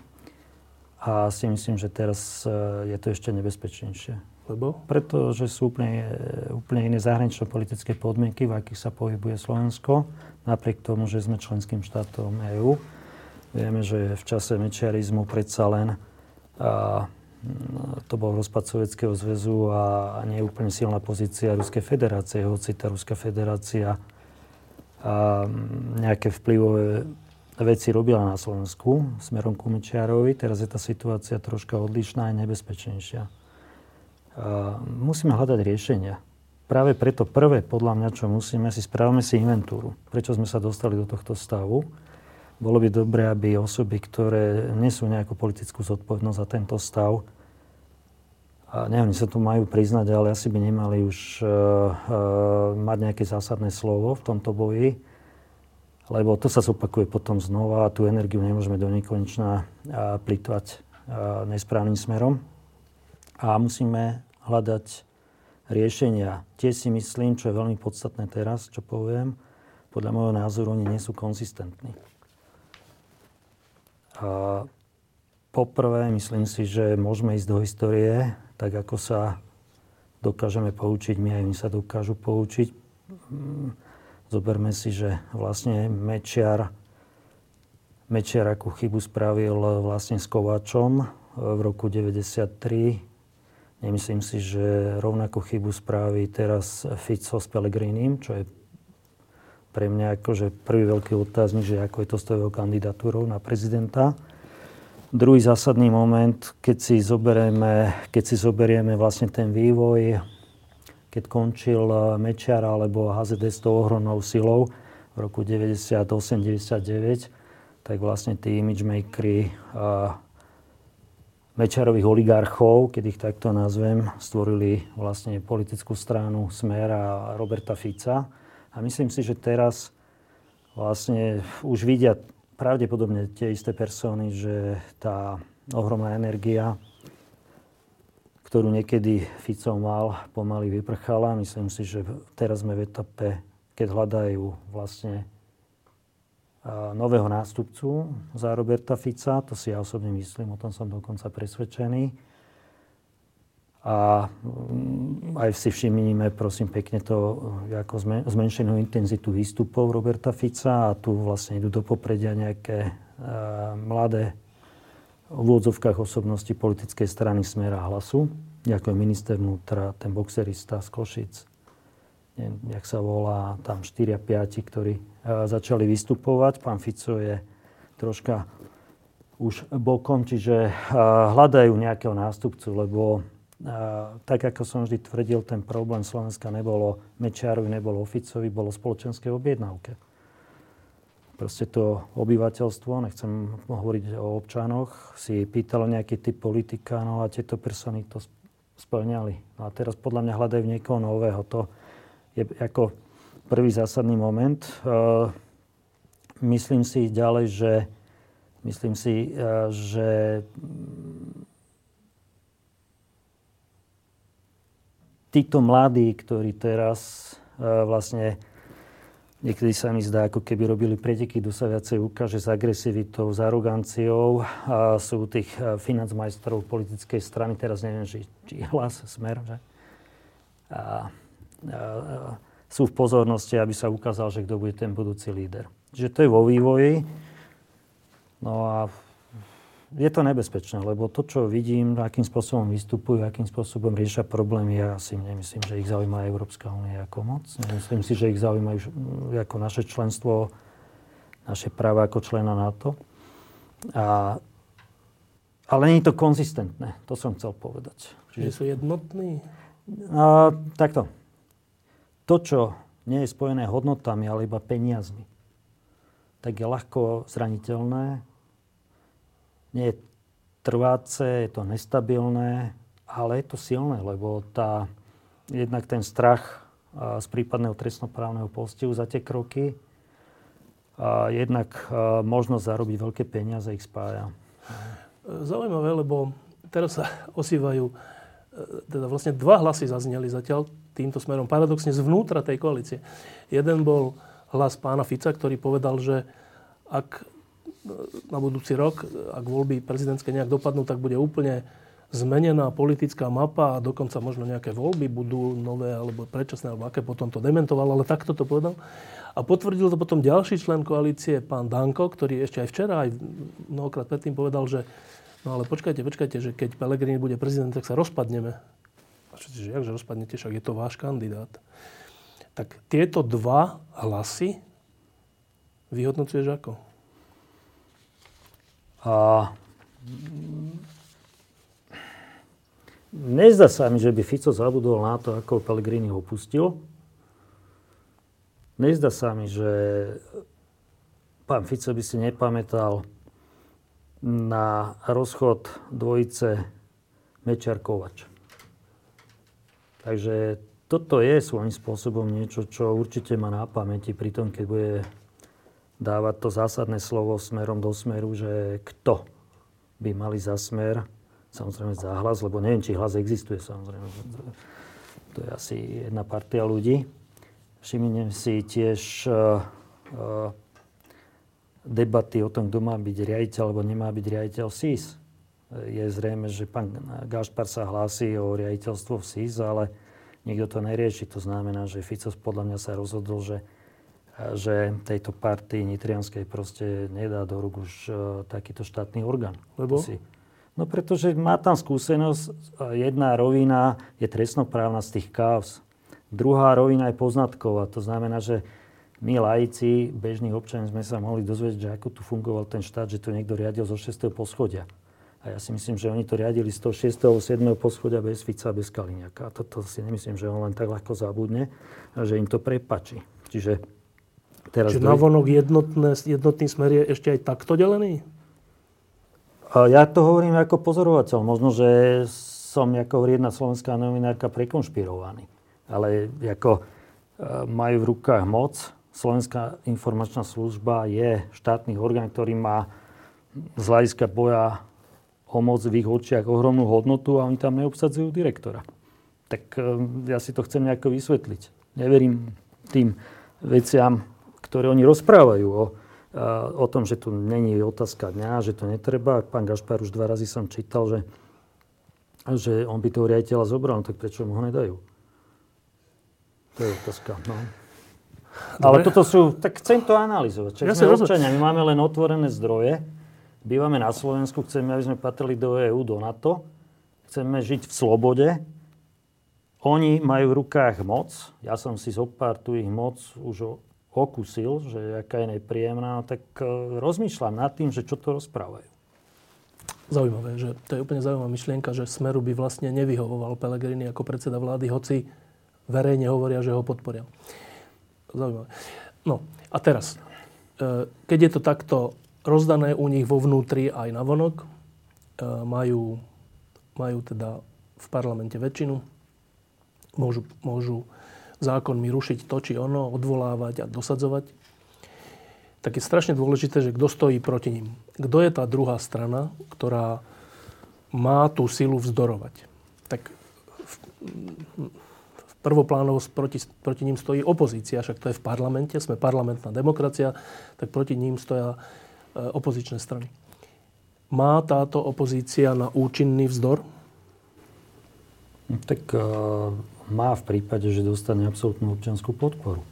a si myslím, že teraz je to ešte nebezpečnejšie. Lebo? Pretože sú úplne, úplne iné zahranično-politické podmienky, v akých sa pohybuje Slovensko, napriek tomu, že sme členským štátom EÚ. Vieme, že v čase mečiarizmu predsa len a, to bol rozpad Sovietskeho zväzu a nie úplne silná pozícia Ruskej federácie, hoci tá Ruská federácia a nejaké vplyvové veci robila na Slovensku smerom ku Mečiarovi. Teraz je tá situácia troška odlišná a nebezpečnejšia. A musíme hľadať riešenia. Práve preto prvé, podľa mňa, čo musíme, si správame si inventúru. Prečo sme sa dostali do tohto stavu? Bolo by dobré, aby osoby, ktoré nesú nejakú politickú zodpovednosť za tento stav, a neviem, sa tu majú priznať, ale asi by nemali už uh, uh, mať nejaké zásadné slovo v tomto boji, lebo to sa zopakuje potom znova a tú energiu nemôžeme do nekonečna uh, plytvať uh, nesprávnym smerom. A musíme hľadať riešenia. Tie si myslím, čo je veľmi podstatné teraz, čo poviem, podľa môjho názoru oni nie sú konzistentní. Uh, poprvé, myslím si, že môžeme ísť do histórie, tak ako sa dokážeme poučiť my, aj oni sa dokážu poučiť. Zoberme si, že vlastne Mečiar, Mečiar akú chybu spravil vlastne s Kovačom v roku deväťdesiattri. Nemyslím si, že rovnakú chybu spraví teraz Fico s Pellegrinim, čo je pre mňa akože prvý veľký otáznik, že ako je to s tou kandidatúrou na prezidenta. Druhý zásadný moment, keď si zoberieme, keď si zoberieme vlastne ten vývoj, keď končil Mečiar alebo há zet dé s tou ohromnou silou v roku deväťdesiatosem deväťdesiatdeväť, tak vlastne tí imidžmakeri Mečiarových oligarchov, keď ich takto nazvem, stvorili vlastne politickú stranu Smer a Roberta Fica. A myslím si, že teraz vlastne už vidia pravdepodobne tie isté persony, že tá ohromná energia, ktorú niekedy Fico mal, pomaly vyprchala. Myslím si, že teraz sme v etape, keď hľadajú vlastne nového nástupcu za Roberta Fica. To si ja osobne myslím, o tom som dokonca presvedčený. A aj si všimnime, prosím, pekne to ako zmenšenú intenzitu výstupov Roberta Fica a tu vlastne idú do popredia nejaké e, mladé v úvodzovkách osobnosti politickej strany Smer a Hlasu, ako je minister vnútra, ten boxerista z Košic, neviem, jak sa volá, tam štyria päť, ktorí e, začali vystupovať. Pán Fico je troška už bokom, čiže e, hľadajú nejakého nástupcu, lebo A, tak ako som vždy tvrdil, ten problém Slovenska nebolo Mečiarovi, nebolo Ficovi, bolo spoločenskej objednávke. Proste to obyvateľstvo, nechcem hovoriť o občanoch, si pýtalo nejaký typ politika, no a tieto persony to spĺňali. No a teraz podľa mňa hľadajú niekoho nového. To je ako prvý zásadný moment. Uh, myslím si ďalej, že myslím si, uh, že títo mladí, ktorí teraz e, vlastne, niekedy sa mi zdá, ako keby robili preteky do sa viacej ukáže s agresivitou, s aroganciou, a sú tých e, financmajstrov politickej strany, teraz neviem, či, či Hlas, Smer, že? A, a, a sú v pozornosti, aby sa ukázal, že kto bude ten budúci líder. Čiže to je vo vývoji. No a je to nebezpečné, lebo to, čo vidím, akým spôsobom vystupujú, akým spôsobom riešia problémy, ja si nemyslím, že ich zaujíma Európska únia ako moc. Nemyslím si, že ich zaujíma ako naše členstvo, naše práva ako člena NATO. A, ale nie je to konzistentné, to som chcel povedať. Čiže sú jednotní? A, takto. To, čo nie je spojené hodnotami, ale iba peniazmi, tak je ľahko zraniteľné. Nie je trváce, je to nestabilné, ale je to silné, lebo tá, jednak ten strach z prípadného trestnoprávneho postihu za tie kroky, a jednak možnosť zarobiť veľké peniaze ich spája. Zaujímavé, lebo teraz sa osývajú, teda vlastne dva hlasy zazneli zatiaľ týmto smerom, paradoxne zvnútra tej koalície. Jeden bol hlas pána Fica, ktorý povedal, že ak na budúci rok, ak voľby prezidentské nejak dopadnú, tak bude úplne zmenená politická mapa a dokonca možno nejaké voľby budú nové alebo predčasné, alebo aké, potom to dementoval, ale takto to povedal. A potvrdil to potom ďalší člen koalície, pán Danko, ktorý ešte aj včera, aj mnohokrát predtým povedal, že no ale počkajte, počkajte, že keď Pellegrini bude prezident, tak sa rozpadneme. A čo si, že jakže rozpadnete, však je to váš kandidát. Tak tieto dva hlasy vyhodnocuješ ako? A nezdá sa mi, že by Fico zabudol na to, ako Pellegrini ho pustil. Nezdá sa mi, že pán Fico by si nepamätal na rozchod dvojice Mečiar-Kovač. Takže toto je svojím spôsobom niečo, čo určite má na pamäti pri tom, keď bude dávať to zásadné slovo smerom do Smeru, že kto by mali za Smer, samozrejme za Hlas, lebo neviem, či Hlas existuje, samozrejme. To je asi jedna partia ľudí. Všimnem si tiež uh, uh, debaty o tom, kto má byť riaditeľ, alebo nemá byť riaditeľ es í es. Je zrejme, že pán Gašpar sa hlási o riaditeľstvo v es í es, ale Nikto to nerieši. To znamená, že Fico podľa mňa sa rozhodol, že, že tejto partii nitrianskej proste nedá do rúk už uh, takýto štátny orgán. Lebo? Si. No pretože má tam skúsenosť. Jedna rovina je trestnoprávna z tých káuz. Druhá rovina je poznatková. To znamená, že my laici, bežní občania, sme sa mohli dozvedieť, že ako tu fungoval ten štát, že to niekto riadil zo šiesteho poschodia. A ja si myslím, že oni to riadili z toho šiesteho alebo siedmeho poschodia bez Fica, bez Kaliňaka. A toto si nemyslím, že on len tak ľahko zabudne, že im to prepáči. Čiže teraz... Čiže navonok jednotné, jednotný Smer je ešte aj takto delený? A ja to hovorím ako pozorovateľ. Možno, že som, ako hovorí jedna slovenská novinárka, prekonšpirovaný. Ale ako majú v rukách moc. Slovenská informačná služba je štátny orgán, ktorý má z hľadiska boja o moc v ich očiach ohromnú hodnotu a oni tam neobsadzujú direktora. Tak ja si to chcem nejako vysvetliť. Neverím tým veciam, ktoré oni rozprávajú o, o tom, že tu není otázka dňa, že to netreba. Pán Gašpar už dva razy som čítal, že, že on by toho riaditeľa zobral, tak prečo mu ho nedajú? To je otázka, no. Ale toto sú, tak chcem to analyzovať. Čiže ja sme občania, my máme len otvorené zdroje. Bývame na Slovensku, chceme, aby sme patrili do EÚ, do NATO. Chceme žiť v slobode. Oni majú v rukách moc. Ja som si zopár tu ich moc už okusil, že aká je nepríjemná. Tak rozmýšľam nad tým, že čo to rozprávajú. Zaujímavé, že to je úplne zaujímavá myšlienka, že Smeru by vlastne nevyhovoval Pellegrini ako predseda vlády, hoci verejne hovoria, že ho podporia. Zaujímavé. No a teraz, keď je to takto rozdané u nich vo vnútri aj na vonok. Majú, majú teda v parlamente väčšinu. Môžu, môžu zákonmi rušiť to, či ono, odvolávať a dosadzovať. Tak je strašne dôležité, že kto stojí proti ním. Kto je tá druhá strana, ktorá má tú silu vzdorovať. Tak v, v prvoplánovo proti, proti ním stojí opozícia, však to je v parlamente, sme parlamentná demokracia, tak proti ním stoja opozičné strany. Má táto opozícia na účinný vzdor? Tak uh, má v prípade, že dostane absolútnu občiansku podporu.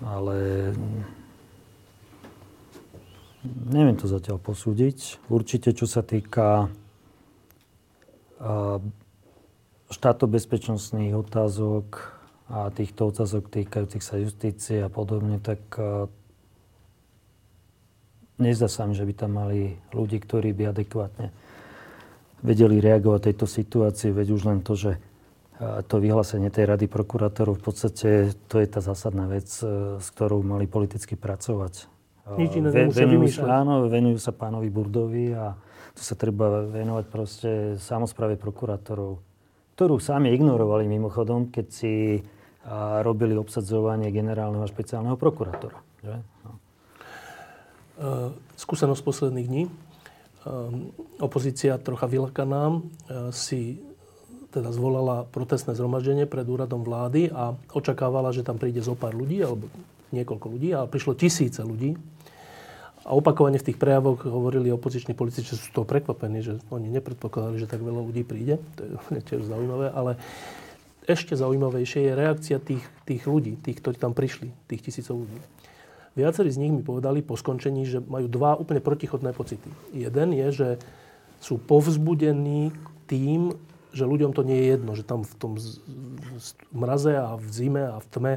Ale neviem to zatiaľ posúdiť. Určite, čo sa týka uh, štátobezpečnostných otázok a týchto otázok týkajúcich sa justície a podobne, tak uh, nezdá sa mi, že by tam mali ľudí, ktorí by adekvátne vedeli reagovať tejto situácii. Veď už len to, že to vyhlásenie tej rady prokurátorov v podstate to je tá zásadná vec, s ktorou mali politicky pracovať. Nič iné nemusia vymýšľať. Áno, venujú sa pánovi Burdovi a to sa treba venovať proste samospráve prokurátorov, ktorú sami ignorovali mimochodom, keď si robili obsadzovanie generálneho a špeciálneho prokurátora. Skúsenosť posledných dní. Opozícia trocha vylakaná si teda zvolala protestné zhromaždenie pred úradom vlády a očakávala, že tam príde zo pár ľudí alebo niekoľko ľudí a prišlo tisíce ľudí. A opakovane v tých prejavoch hovorili opoziční politici, že sú toho prekvapení, že oni nepredpokladali, že tak veľa ľudí príde. To je tiež zaujímavé, ale ešte zaujímavejšie je reakcia tých, tých ľudí, tých, ktorí tam prišli, tých tisícov ľudí. Viacerí z nich mi povedali po skončení, že majú dva úplne protichodné pocity. Jeden je, že sú povzbudení tým, že ľuďom to nie je jedno, že tam v tom mraze a v zime a v tme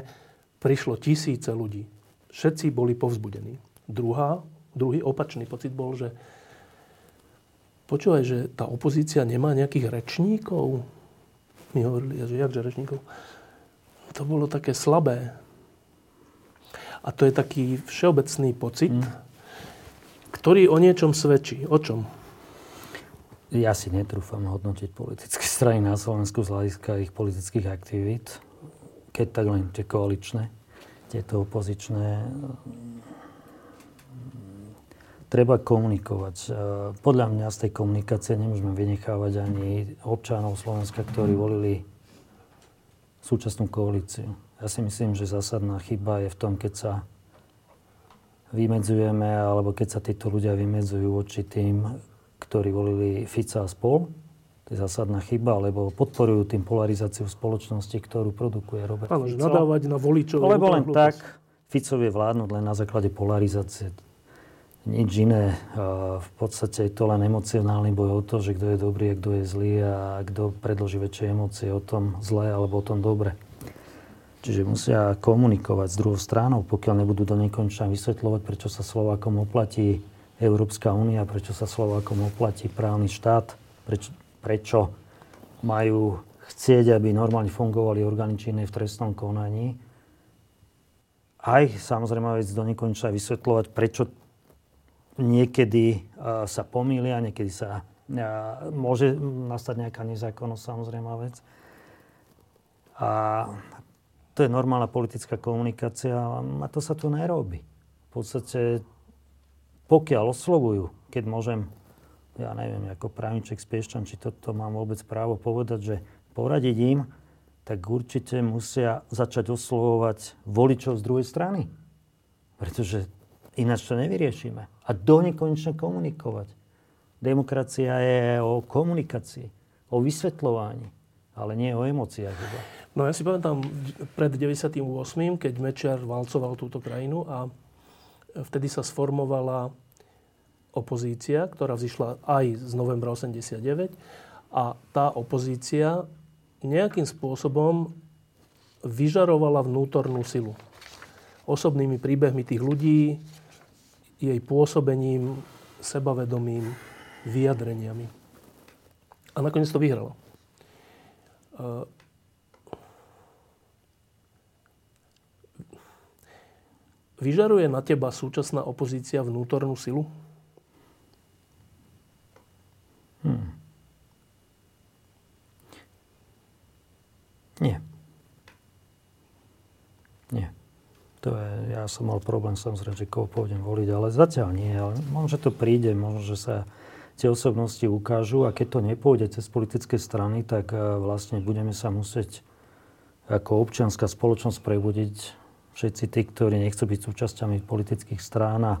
prišlo tisíce ľudí. Všetci boli povzbudení. Druhá, druhý opačný pocit bol, že počúvaj, že tá opozícia nemá nejakých rečníkov. My hovorili, že jakže rečníkov. To bolo také slabé. A to je taký všeobecný pocit, mm. ktorý o niečom svedčí. O čom? Ja si netrúfam hodnotiť politické strany na Slovensku z hľadiska ich politických aktivít. Keď tak len tie koaličné, tieto opozičné. Treba komunikovať. Podľa mňa z tej komunikácie nemôžeme vynechávať ani občanov Slovenska, ktorí volili súčasnú koalíciu. Ja si myslím, že zásadná chyba je v tom, keď sa vymedzujeme, alebo keď sa títo ľudia vymedzujú voči tým, ktorí volili Fica a spol, To je zásadná chyba, lebo podporujú tým polarizáciu spoločnosti, ktorú produkuje Robert Fico. Áno, že nadávať na voličov. Lebo len tak Ficovi vládnuť len na základe polarizácie. Nič iné. V podstate je to len emocionálny boj o to, že kto je dobrý a kto je zlý a kto predloží väčšie emócie o tom zlé alebo o tom dobre. Čiže musia komunikovať s druhou stranou, pokiaľ nebudú do nekonečna vysvetľovať, prečo sa Slovákom oplatí Európska únia, prečo sa Slovákom oplatí právny štát, prečo, prečo majú chcieť, aby normálne fungovali orgány činné v trestnom konaní. Aj samozrejme vec do nekonečna vysvetľovať, prečo niekedy uh, sa pomýlia, niekedy sa uh, môže nastať nejaká nezákonnosť, samozrejmá vec. A to je normálna politická komunikácia a to sa tu nerobí. V podstate, pokiaľ oslovujú, keď môžem, ja neviem, ako právniček z Piešťan, či toto mám vôbec právo povedať, že poradiť im, tak určite musia začať oslovovať voličov z druhej strany. Pretože ináč to nevyriešime. A donekonečne komunikovať. Demokracia je o komunikácii, o vysvetľovaní, ale nie o emóciách. No ja si pamätám pred deväťdesiatosem, keď Mečiar valcoval túto krajinu a vtedy sa sformovala opozícia, ktorá vzýšla aj z novembra osemdesiatdeväť a tá opozícia nejakým spôsobom vyžarovala vnútornú silu. Osobnými príbehmi tých ľudí, jej pôsobením, sebavedomím, vyjadreniami. A nakoniec to vyhralo. Vyžaruje na teba súčasná opozícia vnútornú silu? Hmm. Nie. Nie. To je, ja som mal problém samozrejme, že koho pôjdem voliť, ale zatiaľ nie. Ale možno, že to príde, možno, že sa tie osobnosti ukážu a keď to nepôjde cez politické strany, tak vlastne budeme sa musieť ako občianska spoločnosť prebudiť všetci tí, ktorí nechcú byť súčasťami politických strán a,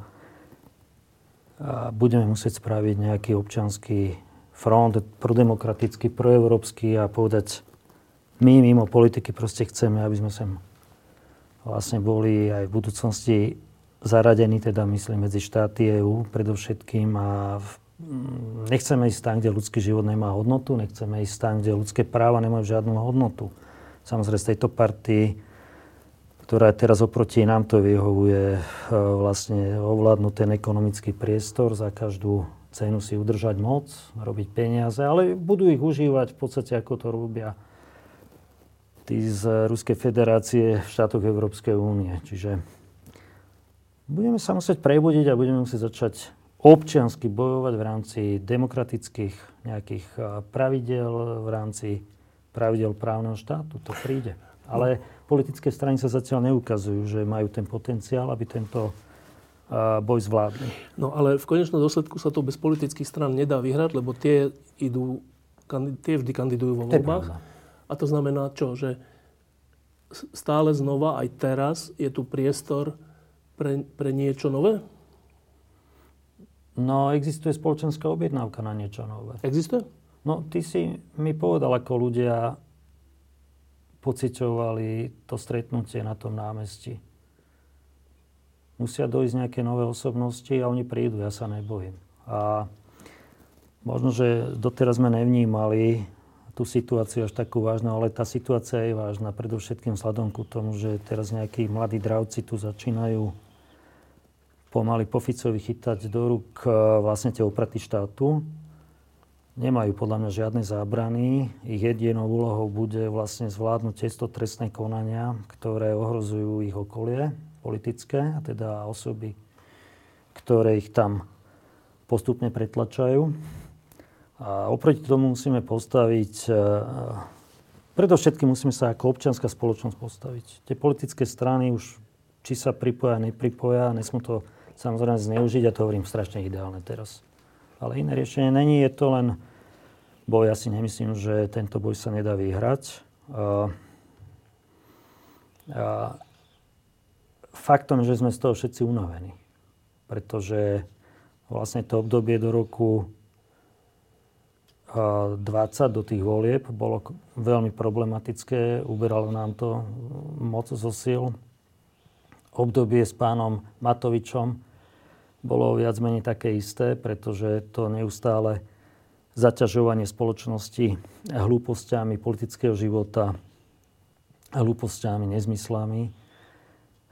a budeme musieť spraviť nejaký občiansky front, prodemokratický, proeurópsky a povedať, my mimo politiky proste chceme, aby sme sem vlastne boli aj v budúcnosti zaradení, teda myslím, medzi štáty EÚ predovšetkým a v, nechceme ísť tam, kde ľudský život nemá hodnotu, nechceme ísť tam, kde ľudské práva nemajú žiadnu hodnotu. Samozrejme z tejto partii, ktorá je teraz oproti nám, to vyhovuje vlastne ovládnuť ten ekonomický priestor, za každú cenu si udržať moc, robiť peniaze, ale budú ich užívať v podstate, ako to robia tí z Ruskej federácie v štátoch Európskej únie. Čiže budeme sa musieť prebudiť a budeme musieť začať občiansky bojovať v rámci demokratických nejakých pravidel, v rámci pravidel právneho štátu. To príde. Ale politické strany sa zatiaľ neukazujú, že majú ten potenciál, aby tento boj zvládli. No ale v konečnom dôsledku sa to bez politických strán nedá vyhrať, lebo tie, idú, tie vždy kandidujú vo voľbách. A to znamená čo? Že stále znova, aj teraz, je tu priestor pre, pre niečo nové? No, existuje spoločenská objednávka na niečo nové. Existuje? No, ty si mi povedal, ako ľudia pociťovali to stretnutie na tom námestí. Musia dojsť nejaké nové osobnosti a oni prídu, ja sa nebojím. A možno, že doteraz sme nevnímali tú situáciu až takú vážnu, ale tá situácia je vážna. Predovšetkým vzhľadom ku tomu, že teraz nejakí mladí dravci tu začínajú pomaly po Ficovi chytať do rúk vlastne tie opraty štátu. Nemajú podľa mňa žiadne zábrany. Ich jedinou úlohou bude vlastne zvládnuť tiesto trestné konania, ktoré ohrozujú ich okolie politické, a teda osoby, ktoré ich tam postupne pretlačajú. A oproti tomu musíme postaviť, predovšetkým musíme sa ako občianska spoločnosť postaviť. Tie politické strany už, či sa pripoja, nepripoja, nesmú to samozrejme zneužiť, ja to hovorím strašne ideálne teraz. Ale iné riešenie není, je to len boj, ja si nemyslím, že tento boj sa nedá vyhrať. A, a faktom, že sme z toho všetci unavení, pretože vlastne to obdobie do roku dvadsať do tých volieb bolo veľmi problematické, uberalo nám to moc zo síl. Obdobie s pánom Matovičom bolo viac menej také isté, pretože to neustále zaťažovanie spoločnosti hlúpostiami politického života, hlúpostiami, nezmyslami.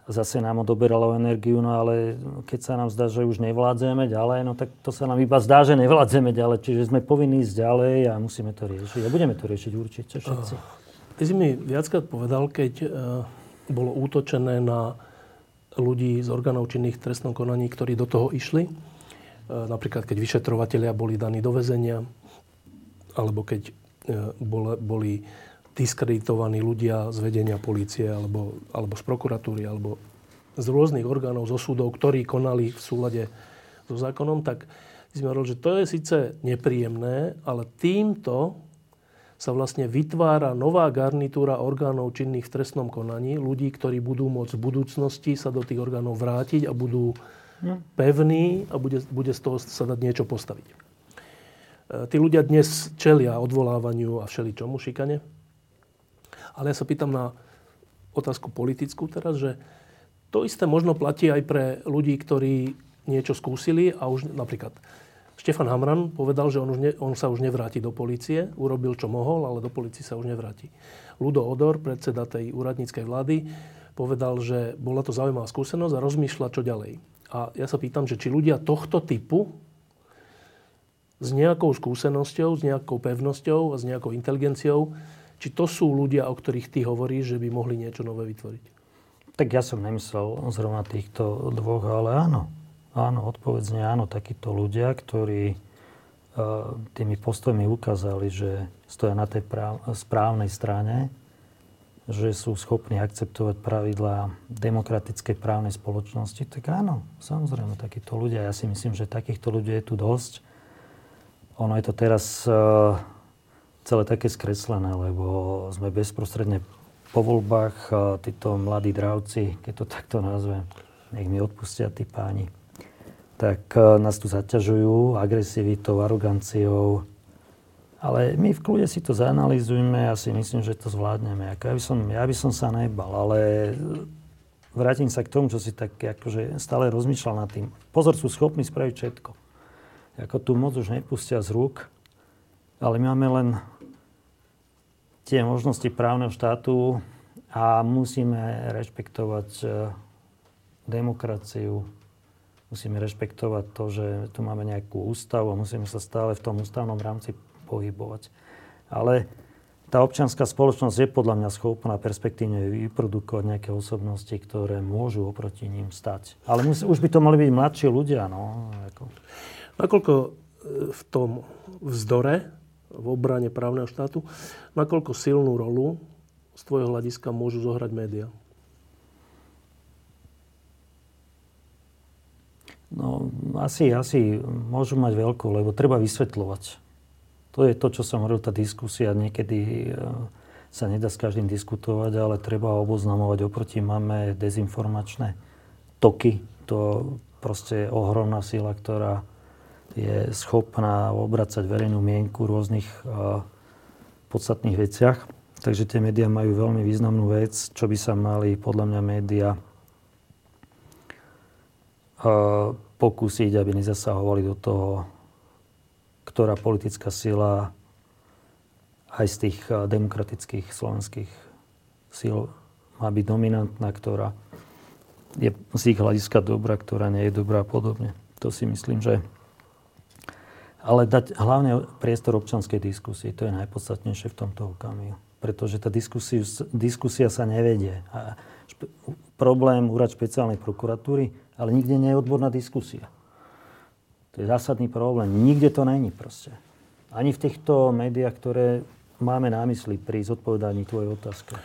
Zase nám odoberalo energiu, no ale keď sa nám zdá, že už nevládzeme ďalej, no tak to sa nám iba zdá, že nevládzeme ďalej. Čiže sme povinní ísť ďalej a musíme to riešiť. A budeme to riešiť určite všetci. Ty si mi viackrát povedal, keď uh, bolo útočené na ľudí z orgánov činných v trestnom konaní, ktorí do toho išli. Uh, napríklad, keď vyšetrovatelia boli daní do väzenia, alebo keď uh, bol, boli... diskreditovaní ľudia z vedenia polície alebo, alebo z prokuratúry alebo z rôznych orgánov, zo súdov, ktorí konali v súlade so zákonom, tak si ma hovoril, že to je síce nepríjemné, ale týmto sa vlastne vytvára nová garnitúra orgánov činných v trestnom konaní, ľudí, ktorí budú môcť v budúcnosti sa do tých orgánov vrátiť a budú pevní a bude, bude z toho sa dať niečo postaviť. Tí ľudia dnes čelia odvolávaniu a všeličomu šikane. Ale ja sa pýtam na otázku politickú teraz, že to isté možno platí aj pre ľudí, ktorí niečo skúsili a už napríklad Štefan Hamran povedal, že on, už ne, on sa už nevráti do polície, urobil čo mohol, ale do polície sa už nevráti. Ludo Odor, predseda tej úradníckej vlády, povedal, že bola to zaujímavá skúsenosť a rozmýšľa čo ďalej. A ja sa pýtam, že či ľudia tohto typu s nejakou skúsenosťou, s nejakou pevnosťou a s nejakou inteligenciou, či to sú ľudia, o ktorých ty hovoríš, že by mohli niečo nové vytvoriť? Tak ja som nemyslel zrovna týchto dvoch, ale áno. Áno, odpovedzne áno, takíto ľudia, ktorí uh, tými postojmi ukázali, že stoja na tej práv- správnej strane, že sú schopní akceptovať pravidlá demokratickej právnej spoločnosti, tak áno, samozrejme, takíto ľudia. Ja si myslím, že takýchto ľudí je tu dosť. Ono je to teraz... Uh, celé také skreslené, lebo sme bezprostredne po voľbách, títo mladí dravci, keď to takto nazvem, nech mi odpustia tí páni, tak nás tu zaťažujú agresivitou, aroganciou, ale my v kľude si to zanalýzujme a si myslím, že to zvládneme. Ja by som, ja by som sa nebal, ale vrátim sa k tomu, čo si tak akože stále rozmýšľal nad tým. Pozor, sú schopní spraviť všetko. Ako tú moc už nepustia z rúk, ale my máme len tie možnosti právneho štátu a musíme rešpektovať demokraciu. Musíme rešpektovať to, že tu máme nejakú ústavu a musíme sa stále v tom ústavnom rámci pohybovať. Ale tá občianská spoločnosť je podľa mňa schopná perspektívne vyprodukovať nejaké osobnosti, ktoré môžu oproti ním stať. Ale musí, už by to mali byť mladší ľudia. No, ako. Nakoľko v tom vzdore v obrane právneho štátu, nakoľko silnú rolu z tvojho hľadiska môžu zohrať médiá? No, asi, asi môžu mať veľkú, lebo treba vysvetľovať. To je to, čo som hovoril, tá diskusia. Niekedy sa nedá s každým diskutovať, ale treba oboznamovať. Oproti máme dezinformačné toky. To proste je ohromná sila, ktorá je schopná obracať verejnú mienku v rôznych uh, podstatných veciach. Takže tie médiá majú veľmi významnú vec, čo by sa mali podľa mňa médiá uh, pokúsiť, aby nezasahovali do toho, ktorá politická sila aj z tých uh, demokratických slovenských síl má byť dominantná, ktorá je z ich hľadiska dobrá, ktorá nie je dobrá a podobne. To si myslím, že ale dať hlavne priestor občianskej diskusie, to je najpodstatnejšie v tomto okamihu. Pretože tá diskusia, diskusia sa nevedie. A špe, problém úrad špeciálnej prokuratúry, ale nikde nie je odborná diskusia. To je zásadný problém. Nikde to není proste. Ani v týchto médiách, ktoré máme na mysli pri zodpovedaní tvojej otázky.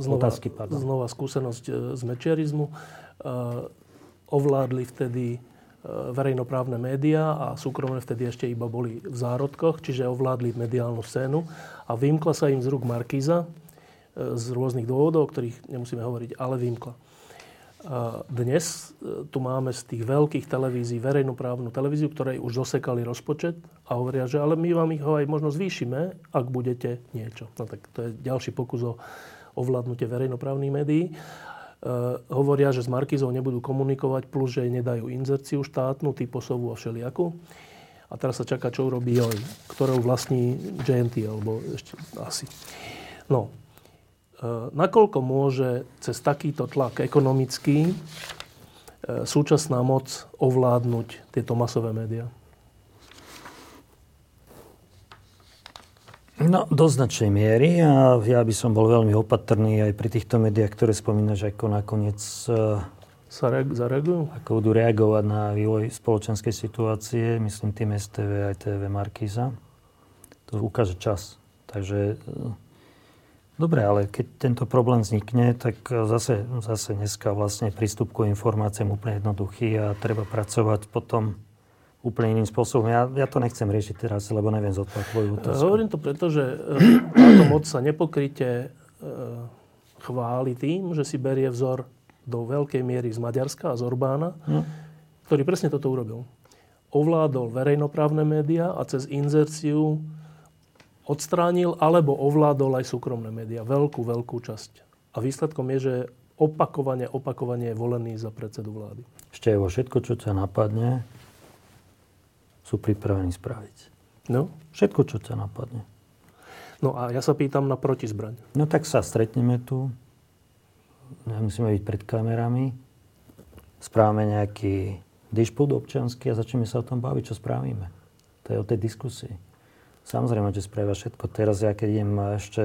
Znova, otázky, pardon. Znova skúsenosť z mečiarizmu. Ovládli vtedy verejnoprávne médiá a súkromné vtedy ešte iba boli v zárodkoch, čiže ovládli mediálnu scénu a vymkla sa im z rúk Markíza z rôznych dôvodov, o ktorých nemusíme hovoriť, ale vymkla. A dnes tu máme z tých veľkých televízií verejnoprávnu televíziu, ktoré už zosekali rozpočet a hovoria, že ale my vám ich ho aj možno zvýšime, ak budete niečo. No tak to je ďalší pokus o ovládnutie verejnoprávnych médií. Uh, hovoria, že s Markizou nebudú komunikovať, plus, že nedajú inzerciu štátnu, typosovú a všelijakú. A teraz sa čaká, čo urobí joj, ktorou vlastní džé en té, alebo ešte asi. No, uh, nakoľko môže cez takýto tlak ekonomický uh, súčasná moc ovládnuť tieto masové médiá? No, do značnej miery a ja by som bol veľmi opatrný aj pri týchto médiách, ktoré spomínaš, ako nakoniec sa reagujú, zareagujú? Ako budú reagovať na vývoj spoločenskej situácie, myslím tým es té vé aj té vé Markíza. To ukáže čas. Takže, dobre, ale keď tento problém vznikne, tak zase, zase dneska vlastne prístup k informáciám úplne jednoduchý a treba pracovať potom úplne iným spôsobom. Ja, ja to nechcem riešiť teraz, lebo neviem zodpovedať tvoju otázku. Hovorím to preto, že táto moc sa nepokryte chváli tým, že si berie vzor do veľkej miery z Maďarska a z Orbána, no, ktorý presne toto urobil. Ovládol verejnoprávne médiá a cez inzerciu odstránil alebo ovládol aj súkromné médiá. Veľkú, veľkú časť. A výsledkom je, že opakovane, opakovane je volený za predsedu vlády. Ešte je vo všetko, čo ťa napadne, sú pripravení spraviť. No? Všetko, čo ťa napadne. No a ja sa pýtam na protizbraň. No tak sa stretneme tu. Musíme byť pred kamerami. Správame nejaký disput občiansky a začneme sa o tom baviť, čo spravíme. To je o tej diskusii. Samozrejme, že spravia všetko. Teraz ja keď idem ešte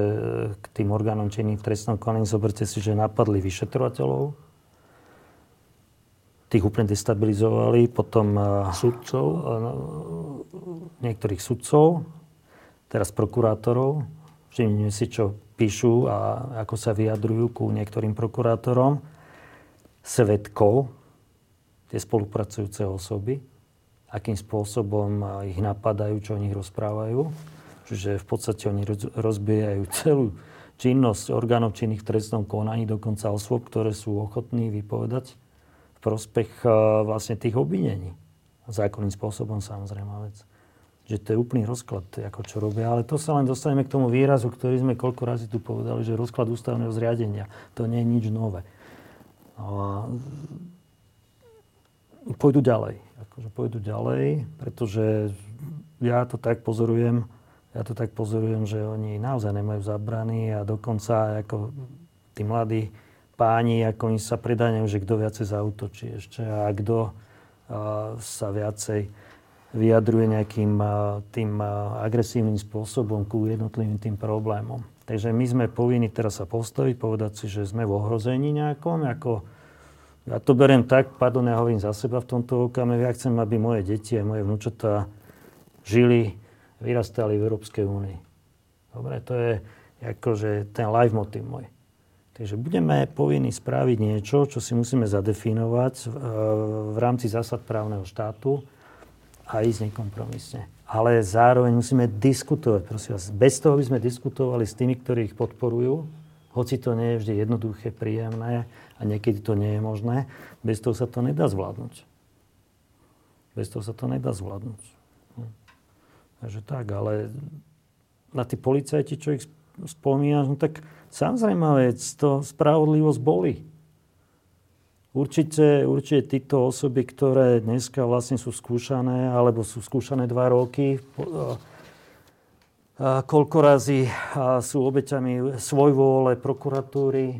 k tým orgánom činným v trestnom konaní, zoberte si, že napadli vyšetrovateľov, tých úplne destabilizovali, potom sudcov, niektorých sudcov, teraz prokurátorov. Všimnime si, čo píšu a ako sa vyjadrujú ku niektorým prokurátorom, svedkov, tie spolupracujúce osoby, akým spôsobom ich napadajú, čo o nich rozprávajú. Čiže v podstate oni rozbijajú celú činnosť orgánov činných v trestnom konaní, dokonca osôb, ktoré sú ochotní vypovedať prospech vlastne tých obvinení. Zákonným spôsobom, samozrejme, vec. Že to je úplný rozklad, ako čo robia. Ale to sa len dostaneme k tomu výrazu, ktorý sme koľko razy tu povedali, že rozklad ústavného zriadenia. To nie je nič nové. No a pôjdu ďalej. Akože pôjdu ďalej, pretože ja to tak pozorujem, ja to tak pozorujem, že oni naozaj nemajú zábrany a dokonca ako tí mladí páni, ako oni sa predáňajú, že kto viacej zaútočí ešte a kto sa viacej vyjadruje nejakým tým agresívnym spôsobom ku jednotlivým tým problémom. Takže my sme povinni teraz sa postaviť, povedať si, že sme v ohrození nejakom. Ako, ja to beriem tak, pardon, ja hovorím za seba v tomto okamihu, ja chcem, aby moje deti a moje vnúčatá žili, vyrastali v Európskej únii. Dobre, to je akože ten life motiv môj. Takže budeme povinni spraviť niečo, čo si musíme zadefinovať v rámci zásad právneho štátu a ísť nekompromisne. Ale zároveň musíme diskutovať, prosím vás. Bez toho by sme diskutovali s tými, ktorí ich podporujú, hoci to nie je vždy jednoduché, príjemné a niekedy to nie je možné. Bez toho sa to nedá zvládnuť. Bez toho sa to nedá zvládnuť. Takže tak, ale na tí policajti, čo ich spomínaš, no tak samozrejme, vec, to spravodlivosť boli. Určite, určite títo osoby, ktoré dneska vlastne sú skúšané, alebo sú skúšané dva roky, a koľko razy sú obeťami svojvôle prokuratúry,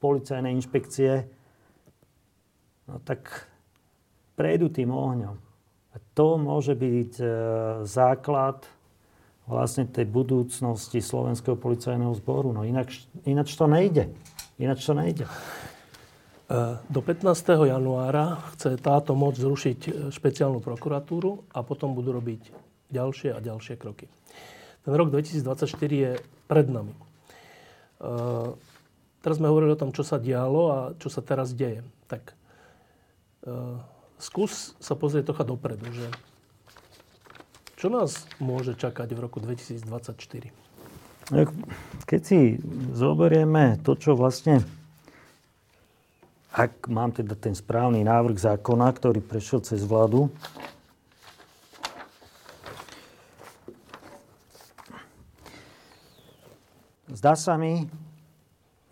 policajnej inšpekcie, no tak prejdú tým ohňom. A to môže byť základ vlastne tej budúcnosti slovenského policajného zboru. No ináč, ináč to nejde. Ináč to nejde. Do pätnásteho januára chce táto moc zrušiť špeciálnu prokuratúru a potom budú robiť ďalšie a ďalšie kroky. Ten rok dvetisícdvadsaťštyri je pred nami. Teraz sme hovorili o tom, čo sa dialo a čo sa teraz deje. Tak skús sa pozrieť trocha dopredu, že čo nás môže čakať v roku dvetisícdvadsaťštyri? Keď si zoberieme to, čo vlastne ak mám teda ten správny návrh zákona, ktorý prešiel cez vládu, zdá sa mi,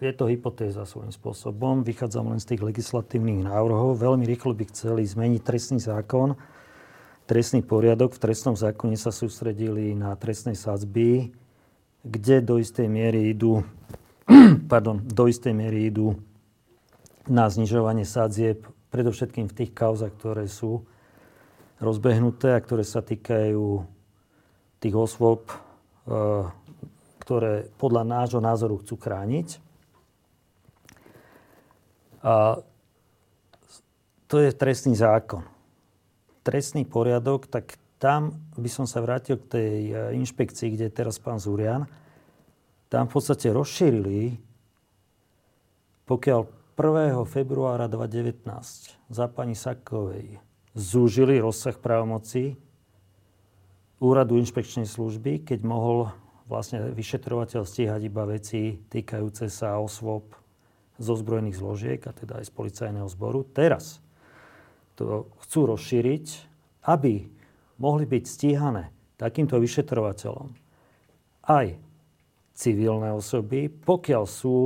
je to hypotéza svojím spôsobom, vychádzam len z tých legislatívnych návrhov, veľmi rýchlo by chceli zmeniť trestný zákon, trestný poriadok. V trestnom zákone sa sústredili na trestné sadzby, kde do istej miery idú, pardon, do istej miery idú na znižovanie sadzieb, predovšetkým v tých kauzách, ktoré sú rozbehnuté a ktoré sa týkajú tých osôb, ktoré podľa nášho názoru chcú chrániť. A to je trestný zákon. Trestný poriadok, tak tam by som sa vrátil k tej inšpekcii, kde je teraz pán Zurián. Tam v podstate rozšírili, pokiaľ prvého februára dvetisícdevätnásť za pani Sakovej zúžili rozsah právomoci úradu inšpekčnej služby, keď mohol vlastne vyšetrovateľ stíhať iba veci týkajúce sa osôb zo zbrojných zložiek a teda aj z policajného zboru. Teraz to chcú rozšíriť, aby mohli byť stíhané takýmto vyšetrovateľom aj civilné osoby, pokiaľ sú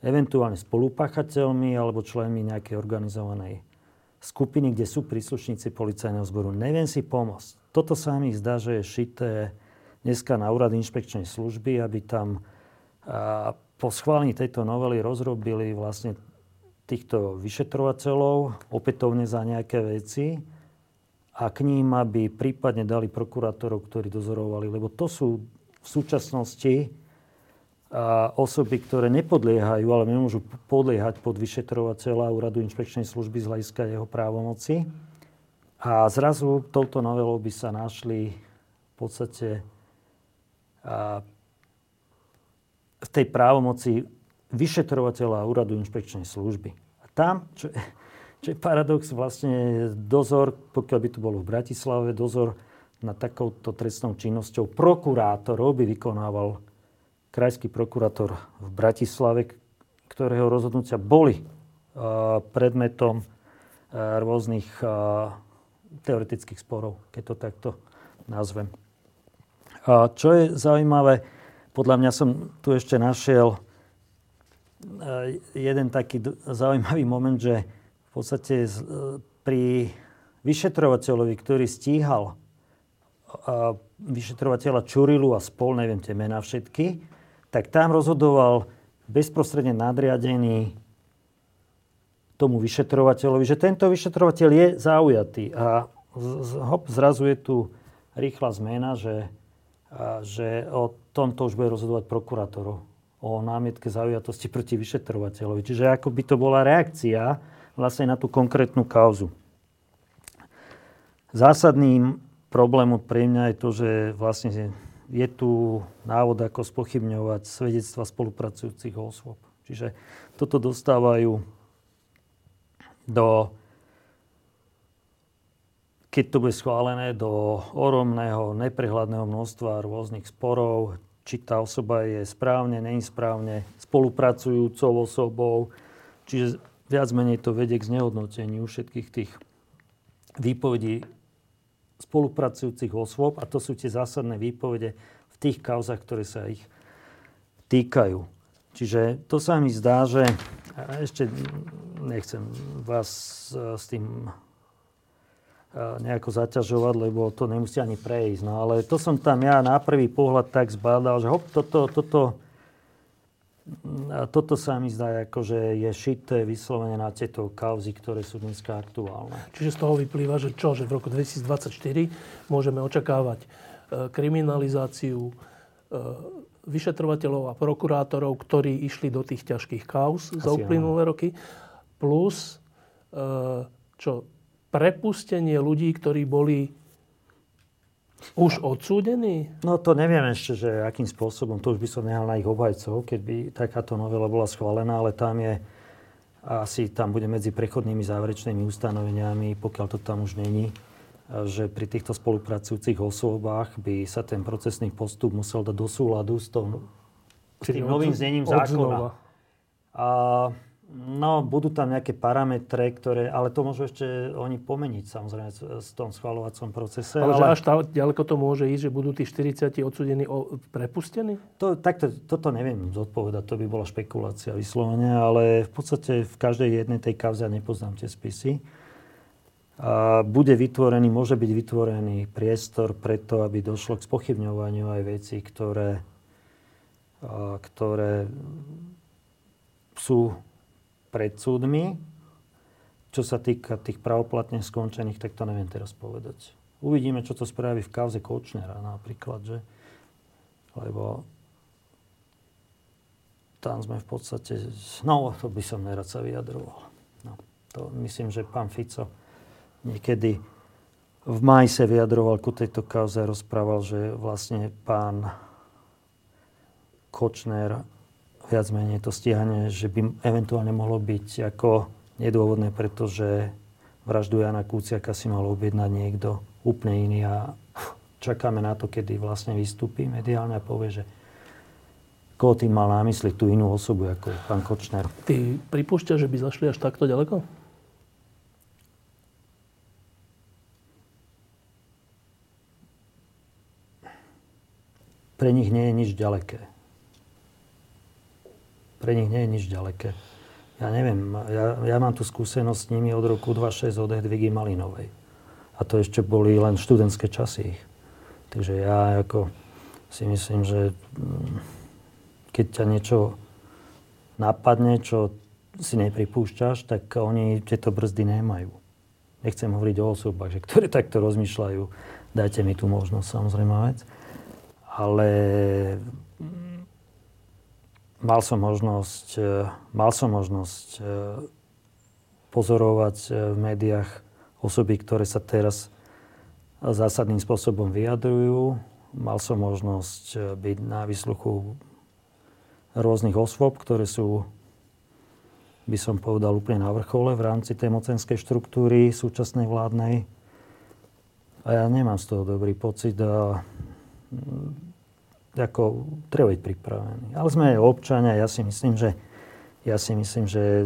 eventuálne spolupáchateľmi alebo členmi nejakej organizovanej skupiny, kde sú príslušníci policajného zboru. Neviem si pomôcť. Toto sa mi zdá, že je šité dneska na úrad inšpekčnej služby, aby tam a, po schválení tejto novely rozrobili vlastne týchto vyšetrovateľov opätovne za nejaké veci a k ním aby prípadne dali prokurátorov, ktorí dozorovali. Lebo to sú v súčasnosti osoby, ktoré nepodliehajú, ale nemôžu podliehať pod vyšetrovateľa úradu inšpekčnej služby z hľadiska jeho právomoci. A zrazu touto novelou by sa našli v podstate a, v tej právomoci vyšetrovateľa úradu inšpekčnej služby. A tam, čo, čo je paradox, vlastne dozor, pokiaľ by to bolo v Bratislave, dozor nad takouto trestnou činnosťou prokurátorov by vykonával krajský prokurátor v Bratislave, ktorého rozhodnutia boli uh, predmetom uh, rôznych uh, teoretických sporov, keď to takto nazvem. A čo je zaujímavé, podľa mňa som tu ešte našiel jeden taký zaujímavý moment, že v podstate pri vyšetrovateľovi, ktorý stíhal vyšetrovateľa Čurilu a spol, neviem tie mená všetky, tak tam rozhodoval bezprostredne nadriadený tomu vyšetrovateľovi, že tento vyšetrovateľ je zaujatý. A hop, zrazu je tu rýchla zmena, že a že o tomto už bude rozhodovať prokurátor o námietke zaujatosti proti vyšetrovateľovi. Čiže ako by to bola reakcia vlastne na tú konkrétnu kauzu. Zásadným problémom pre mňa je to, že vlastne je tu návod, ako spochybňovať svedectva spolupracujúcich osôb. Čiže toto dostávajú do, keď to bude schválené, do ohromného, neprehľadného množstva rôznych sporov, či tá osoba je správne, nesprávne, spolupracujúcou osobou. Čiže viac menej to vedie k znehodnoteniu všetkých tých výpovedí spolupracujúcich osôb a to sú tie zásadné výpovede v tých kauzach, ktoré sa ich týkajú. Čiže to sa mi zdá, že ešte nechcem vás s tým nejako zaťažovať, lebo to nemusí ani prejsť. No ale to som tam ja na prvý pohľad tak zbadal, že hop, toto, toto, toto sa mi zdá, akože je šité vyslovene na tieto kauzy, ktoré sú dneska aktuálne. Čiže z toho vyplýva, že čo? Že v roku dvetisícdvadsaťštyri môžeme očakávať kriminalizáciu vyšetrovateľov a prokurátorov, ktorí išli do tých ťažkých kauz za uplynulé roky, plus čo? Prepustenie ľudí, ktorí boli už odsúdení? No to neviem ešte, že akým spôsobom. To už by som nehal na ich obhajcov, keď by takáto novela bola schválená, ale tam je, asi tam bude medzi prechodnými záverečnými ustanoveniami, pokiaľ to tam už není, že pri týchto spolupracujúcich osobách by sa ten procesný postup musel dať do súladu s, tom, s tým novým znením zákona. A No, budú tam nejaké parametre, ktoré, ale to môžu ešte oni pomeniť, samozrejme, v tom schvaľovacom procese. Ale, ale... až tá, ďaleko to môže ísť, že budú tí štyridsať odsúdení o, prepustení? To, takto, toto neviem zodpovedať, to by bola špekulácia vyslovene, ale v podstate v každej jednej tej kauze, ja nepoznám tie spisy, a bude vytvorený, môže byť vytvorený priestor preto, aby došlo k spochybňovaniu aj vecí, ktoré, a, ktoré sú pred súdmi. Čo sa týka tých pravoplatne skončených, tak to neviem teraz povedať. Uvidíme, čo to spraví v kauze Kočnera napríklad, že? Lebo tam sme v podstate... No, to by som nerad sa vyjadroval. No, to myslím, že pán Fico niekedy v máji sa vyjadroval ku tejto kauze a rozprával, že vlastne pán Kočner... viac menej to stíhanie, že by eventuálne mohlo byť ako nedôvodné, pretože vraždu Jána Kuciaka si mal objednať niekto úplne iný a čakáme na to, kedy vlastne vystúpi mediálne a povie, že koho tým mal na mysli, tú inú osobu, ako pán Kočner. Ty pripúšťaš, že by zašli až takto ďaleko? Pre nich nie je nič ďaleké. Pre nich nie je nič ďaleké. Ja neviem, ja, ja mám tú skúsenosť s nimi od roku dvadsaťšesť od Hedvigy Malinovej. A to ešte boli len študentské časy ich. Takže ja ako si myslím, že keď ťa niečo napadne, čo si nepripúšťaš, tak oni tieto brzdy nemajú. Nechcem hovoriť o osobách, že ktoré takto rozmýšľajú. Dajte mi tú možnosť, samozrejme vec. Ale... Mal som možnosť, mal som možnosť pozorovať v médiách osoby, ktoré sa teraz zásadným spôsobom vyjadrujú. Mal som možnosť byť na výsluchu rôznych osôb, ktoré sú, by som povedal, úplne na vrchole v rámci tej mocenskej štruktúry súčasnej vládnej. A ja nemám z toho dobrý pocit a... ako treba byť pripravený. Ale sme občania, ja si myslím, že ja si myslím, že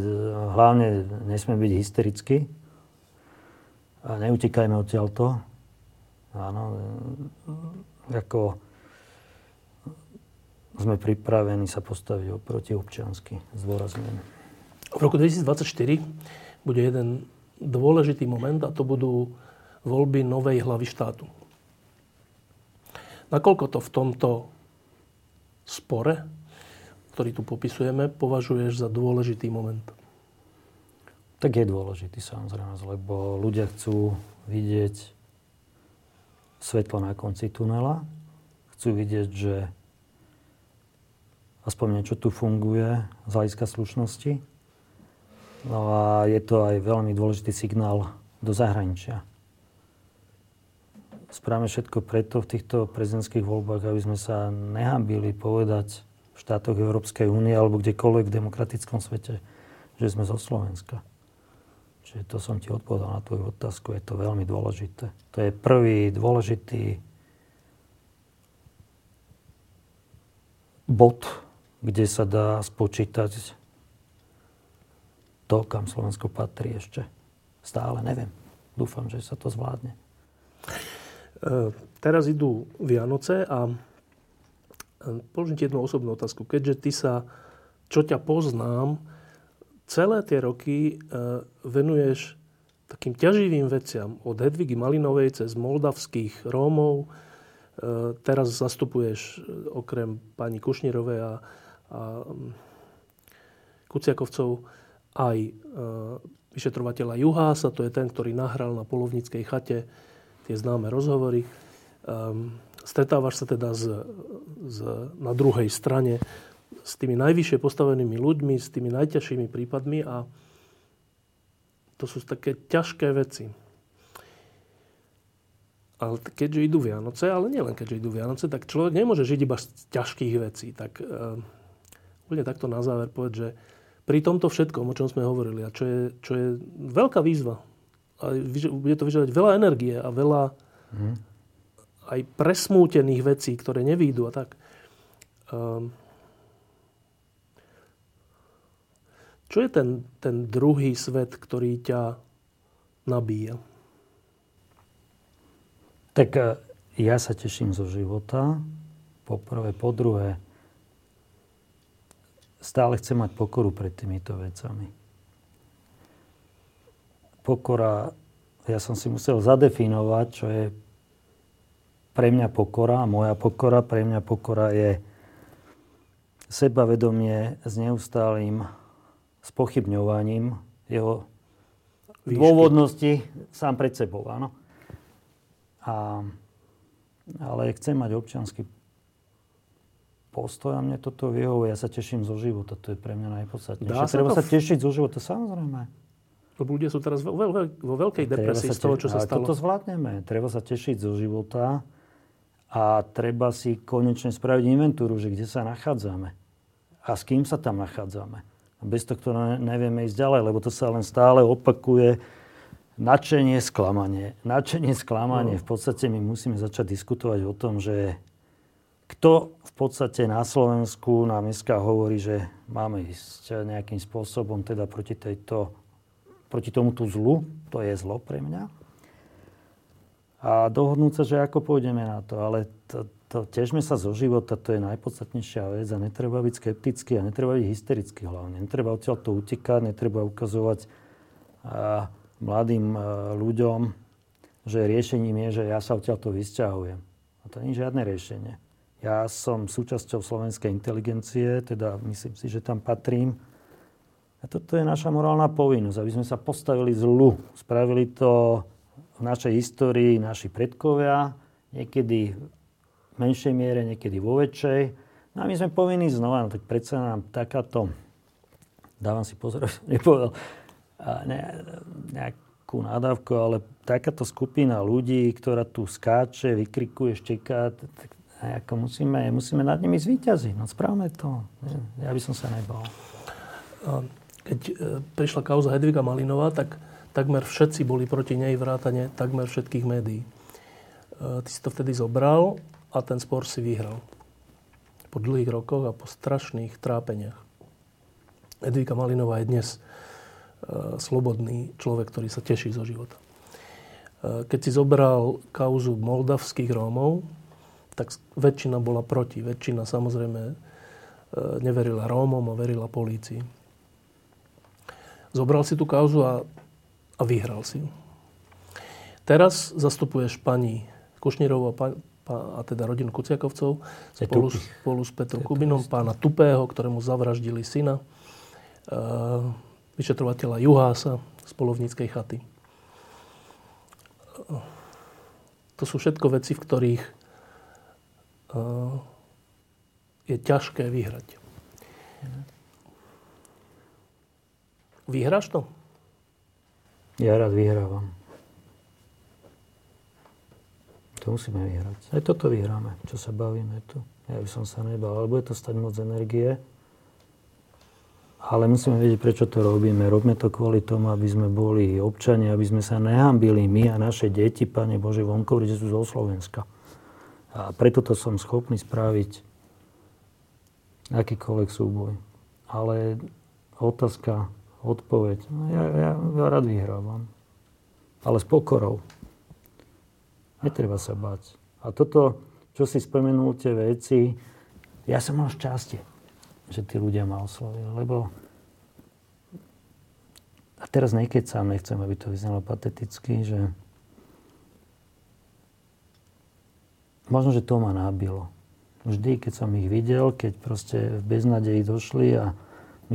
hlavne nesmieme byť hysterickí. A neutíkajme odtiaľto. Áno, ako sme pripravení sa postaviť oproti občiansky, zdôrazňujem. V roku dvetisícdvadsaťštyri bude jeden dôležitý moment a to budú voľby novej hlavy štátu. Nakoľko to v tomto spore, ktorý tu popisujeme, považuješ za dôležitý moment? Tak je dôležitý, samozrejme, lebo ľudia chcú vidieť svetlo na konci tunela. Chcú vidieť, že aspoň niečo tu funguje z hľadiska slušnosti. No a je to aj veľmi dôležitý signál do zahraničia. Správame všetko preto v týchto prezidentských voľbách, aby sme sa nehambili povedať v štátoch Európskej únie alebo kdekoľvek v demokratickom svete, že sme zo Slovenska. Čiže to som ti odpovedal na tvoju otázku. Je to veľmi dôležité. To je prvý dôležitý bod, kde sa dá spočítať to, kam Slovensko patrí ešte. Stále neviem. Dúfam, že sa to zvládne. Teraz idú Vianoce a položím ti jednu osobnú otázku. Keďže ty sa, čo ťa poznám, celé tie roky venuješ takým ťaživým veciam. Od Hedvigy Malinovej cez moldavských Rómov. Teraz zastupuješ okrem pani Kušnírovej a, a Kuciakovcov aj vyšetrovateľa Juhása. To je ten, ktorý nahral na polovníckej chate tie známe rozhovory. Um, stretávaš sa teda z, z, na druhej strane s tými najvyššie postavenými ľuďmi, s tými najťažšími prípadmi a to sú také ťažké veci. Ale keďže idú Vianoce, ale nielen keďže idú Vianoce, tak človek nemôže žiť iba z ťažkých vecí. Tak um, úplne takto na záver povedať, že pri tomto všetkom, o čom sme hovorili a čo je, čo je veľká výzva, a bude to vyžadovať veľa energie a veľa mm. aj presmútených vecí, ktoré nevyjdú a tak. Um, Čo je ten, ten druhý svet, ktorý ťa nabíja? Tak ja sa teším zo života. Po prvé, po druhé, stále chcem mať pokoru pred týmito vecami. Pokora, ja som si musel zadefinovať, čo je pre mňa pokora, moja pokora. Pre mňa pokora je sebavedomie s neustálým spochybňovaním jeho dôvodnosti sám pred sebou, áno. A, ale chcem mať občiansky postoj a mne toto vyhovuje. Ja sa teším zo života, to je pre mňa najpodstatnejšie. Treba sa, sa tešiť zo života, samozrejme. Lebo ľudia sú teraz vo, veľ, vo veľkej depresii z toho, čo sa stalo. Ale toto zvládneme. Treba sa tešiť zo života a treba si konečne spraviť inventúru, že kde sa nachádzame a s kým sa tam nachádzame. Bez tohto nevieme ísť ďalej, lebo to sa len stále opakuje. Nadšenie, sklamanie. Nadšenie, sklamanie. V podstate my musíme začať diskutovať o tom, že kto v podstate na Slovensku nám dneska hovorí, že máme ísť nejakým spôsobom teda proti tejto, proti tomuto zlu. To je zlo pre mňa. A dohodnúť sa, že ako pôjdeme na to. Ale to, to, tešme sa zo života, to je najpodstatnejšia vec a netreba byť skeptický a netreba byť hysterický hlavne. Netreba odtiaľ to utekať, netreba ukazovať a mladým ľuďom, že riešením je, že ja sa odtiaľto vysťahujem. A to nie je žiadne riešenie. Ja som súčasťou slovenskej inteligencie, teda myslím si, že tam patrím. A toto je naša morálna povinnosť, aby sme sa postavili zlu. Spravili to v našej histórii naši predkovia, niekedy v menšej miere, niekedy vo väčšej. No a my sme povinní znova, no tak predsa nám takáto, dávam si pozor, nepovedal, Ne, nejakú nádavku, ale takáto skupina ľudí, ktorá tu skáče, vykrikuje, šteká, tak ako musíme, musíme nad nimi zvíťaziť. No správame to. Ja by som sa nebal. Keď prišla kauza Hedviga Malinová, tak takmer všetci boli proti nej, vrátane takmer všetkých médií. Ty si to vtedy zobral a ten spor si vyhral. Po dlhých rokoch a po strašných trápeniach. Hedviga Malinová je dnes slobodný človek, ktorý sa teší zo života. Keď si zobral kauzu moldavských Rómov, tak väčšina bola proti. Väčšina samozrejme neverila Rómom a verila polícii. Zobral si tú kauzu a, a vyhral si ju. Teraz zastupuješ pani Kušnírovú a, pa, pa, a teda rodinu Kuciakovcov spolu, spolu s Petrom Kubinom, pána Tupého, ktorému zavraždili syna. E, vyšetrovateľa Juhása z Polovníckej chaty. To sú všetko veci, v ktorých je ťažké vyhrať. Vyhráš to? Ja rád vyhrávam. To musíme vyhrať. Aj toto vyhráme, čo sa bavíme tu. Ja by som sa nebal, ale bude to stať moc energie. Ale musíme vedieť, prečo to robíme. Robíme to kvôli tomu, aby sme boli občania, aby sme sa nehambili my a naše deti, Pane Bože, vonkovi, že sú zo Slovenska. A preto to som schopný spraviť akýkoľvek súboj. Ale otázka, odpoveď, ja, ja, ja rád vyhrávam. Ale s pokorou. Netreba sa báť. A toto, čo si spomenul, tie veci, ja som mal šťastie, že tí ľudia ma oslovili, lebo a teraz nekecám, nechcem, aby to vyznelo pateticky, že možno, že to ma nabilo. Vždy, keď som ich videl, keď proste v beznadeji došli a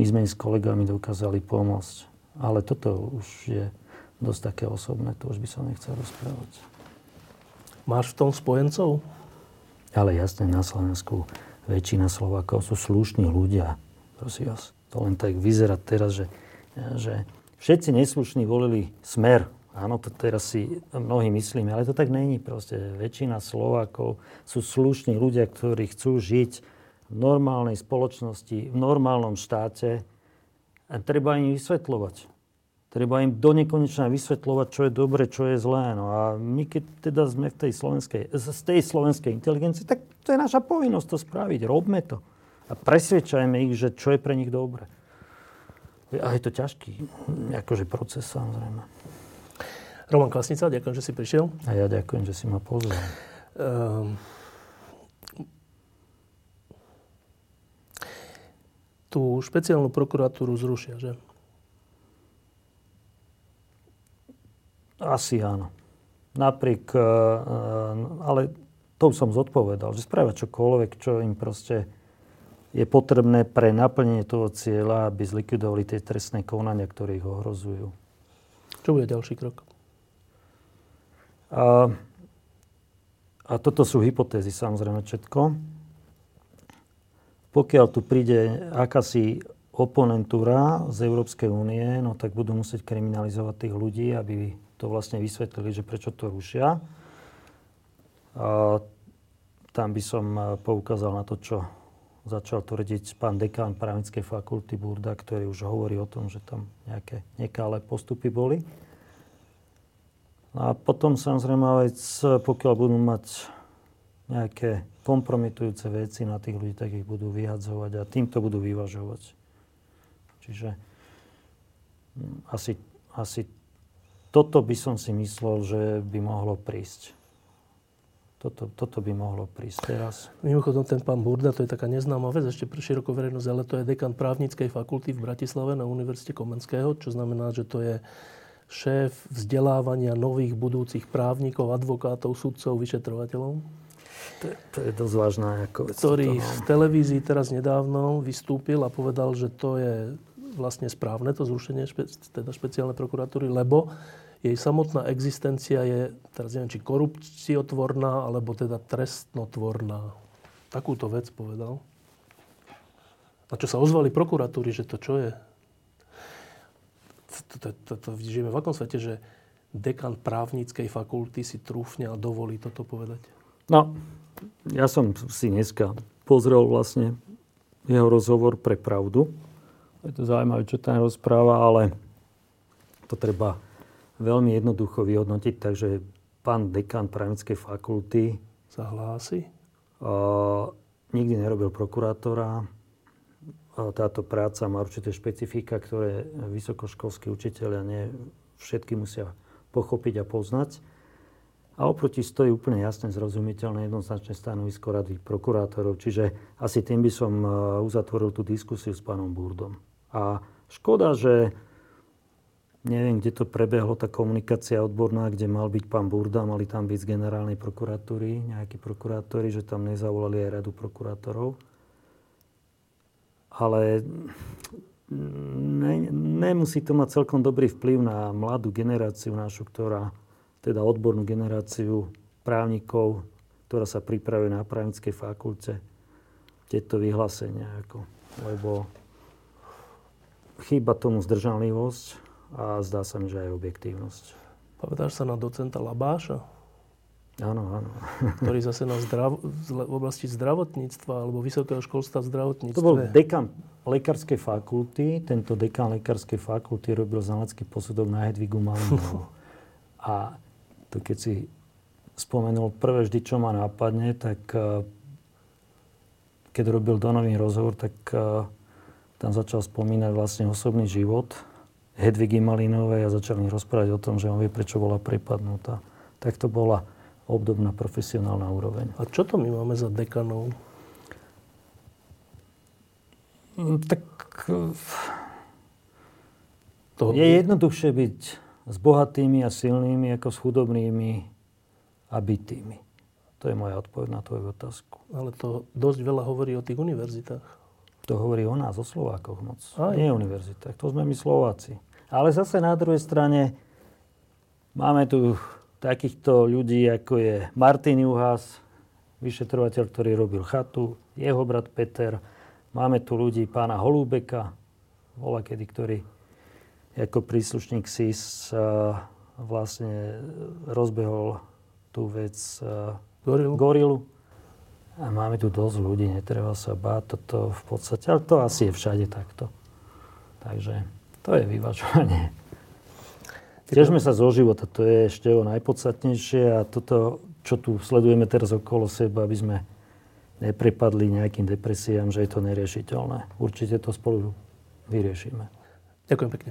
my sme s kolegami dokázali pomôcť. Ale toto už je dosť také osobné, to už by som nechcel rozprávať. Máš v tom spojencov? Ale jasne, na Slovensku väčšina Slovákov sú slušní ľudia. Prosím vás, to len tak vyzerá teraz, že, že všetci neslušní volili Smer. Áno, to teraz si mnohí myslíme, ale to tak není proste. Väčšina Slovákov sú slušní ľudia, ktorí chcú žiť v normálnej spoločnosti, v normálnom štáte. A treba im vysvetľovať. Treba im do nekonečna vysvetľovať, čo je dobre, čo je zlé. No a my, keď teda sme v tej slovenskej, z tej slovenskej inteligencie, tak to je naša povinnosť to spraviť. Robme to. A presvedčajme ich, že čo je pre nich dobre. Ale je to ťažký akože proces, samozrejme. Roman Kvasnica, ďakujem, že si prišiel. A ja ďakujem, že si ma pozval. Um, tú špeciálnu prokuratúru zrušia, že? Asi áno. Napriek, ale to som zodpovedal, že spravia čokoľvek, čo im proste je potrebné pre naplnenie toho cieľa, aby zlikvidovali tie trestné konania, ktoré ich ohrozujú. Čo bude ďalší krok? A, a toto sú hypotézy, samozrejme, všetko. Pokiaľ tu príde akási oponentúra z Európskej únie, no tak budú musieť kriminalizovať tých ľudí, aby to vlastne vysvetlili, že prečo to rušia. A tam by som poukázal na to, čo začal tvrdiť pán dekán Právnickej fakulty Burda, ktorý už hovorí o tom, že tam nejaké nekalé postupy boli. A potom samozrejme, pokiaľ budú mať nejaké kompromitujúce veci na tých ľudí, tak ich budú vyhadzovať a týmto budú vyvažovať. Čiže asi, asi toto by som si myslel, že by mohlo prísť. Toto, toto by mohlo prísť teraz. Mimochodom, ten pán Burda, to je taká neznáma vec ešte pre širokú verejnosť, ale to je dekan Právnickej fakulty v Bratislave na Univerzite Komenského, čo znamená, že to je šéf vzdelávania nových budúcich právnikov, advokátov, sudcov, vyšetrovateľov. To je, to je dosť vážna vec. Ktorý v televízii teraz nedávno vystúpil a povedal, že to je vlastne správne, to zrušenie špe, teda špeciálnej prokuratúry, lebo jej samotná existencia je, teraz neviem, či korupciotvorná, alebo teda trestnotvorná. Takúto vec povedal. A čo sa ozvali prokuratúry, že to čo je? Žijeme v akom svete, že dekan Právnickej fakulty si trúfne a dovolí toto povedať? No, ja som si dneska pozrel vlastne jeho rozhovor pre Pravdu. Je to zaujímavé, čo tam rozpráva, ale to treba veľmi jednoducho vyhodnotiť, takže pán dekán Právnickej fakulty sa hlási. Uh, nikdy nerobil prokurátora. Uh, táto práca má určité špecifika, ktoré vysokoškolskí učitelia nie všetky musia pochopiť a poznať. A oproti stojí úplne jasné, zrozumiteľné, jednoznačné stanovisko rady prokurátorov. Čiže asi tým by som uzatvoril tú diskusiu s pánom Burdom. A škoda, že neviem, kde to prebehlo, tá komunikácia odborná, kde mal byť pán Burda, mali tam byť z generálnej prokuratúry, nejakí prokurátori, že tam nezavolali aj radu prokurátorov. Ale ne, nemusí to mať celkom dobrý vplyv na mladú generáciu našu, ktorá, teda odbornú generáciu právnikov, ktorá sa pripravuje na Právnickej fakulte, tieto vyhlásenia. Ako, lebo chýba tomu zdržanlivosť. A zdá sa mi, že aj objektívnosť. Pamätáš sa na docenta Labáša? Áno, áno. Ktorý zase na zdrav- v oblasti zdravotníctva alebo vysokého školstva v zdravotníctve. To bol dekan lekárskej fakulty. Tento dekan lekárskej fakulty robil znalecký posudok na Hedvigu Malinovú. A to keď si spomenul prvé vždy, čo ma nápadne, tak keď robil Donový rozhovor, tak tam začal spomínať vlastne osobný život Hedvigy Malinovej a začali rozprávať o tom, že on vie, prečo bola prepadnutá. Tak to bola obdobná profesionálna úroveň. A čo to my máme za dekanov? Tak to je jednoduchšie byť s bohatými a silnými ako s chudobnými a bitými. To je moja odpoveď na tvoju otázku. Ale to dosť veľa hovorí o tých univerzitách. To hovorí o nás, o Slovákoch moc. Aj. Nie o univerzitách. To sme my Slováci. Ale zase na druhej strane máme tu takýchto ľudí, ako je Martin Juhas, vyšetrovateľ, ktorý robil Chatu, jeho brat Peter. Máme tu ľudí pána Holúbeka, volakedy, ktorý ako príslušník es í es vlastne rozbehol tú vec Gorilu. Gorilu. A máme tu dosť ľudí, netreba sa báť, toto v podstate, ale to asi je všade takto. Takže to je vyvažovanie. Tiežme sa zo života, to je ešte o najpodstatnejšie a toto, čo tu sledujeme teraz okolo seba, aby sme neprepadli nejakým depresiám, že je to neriešiteľné. Určite to spolu vyriešime. Ďakujem pekne.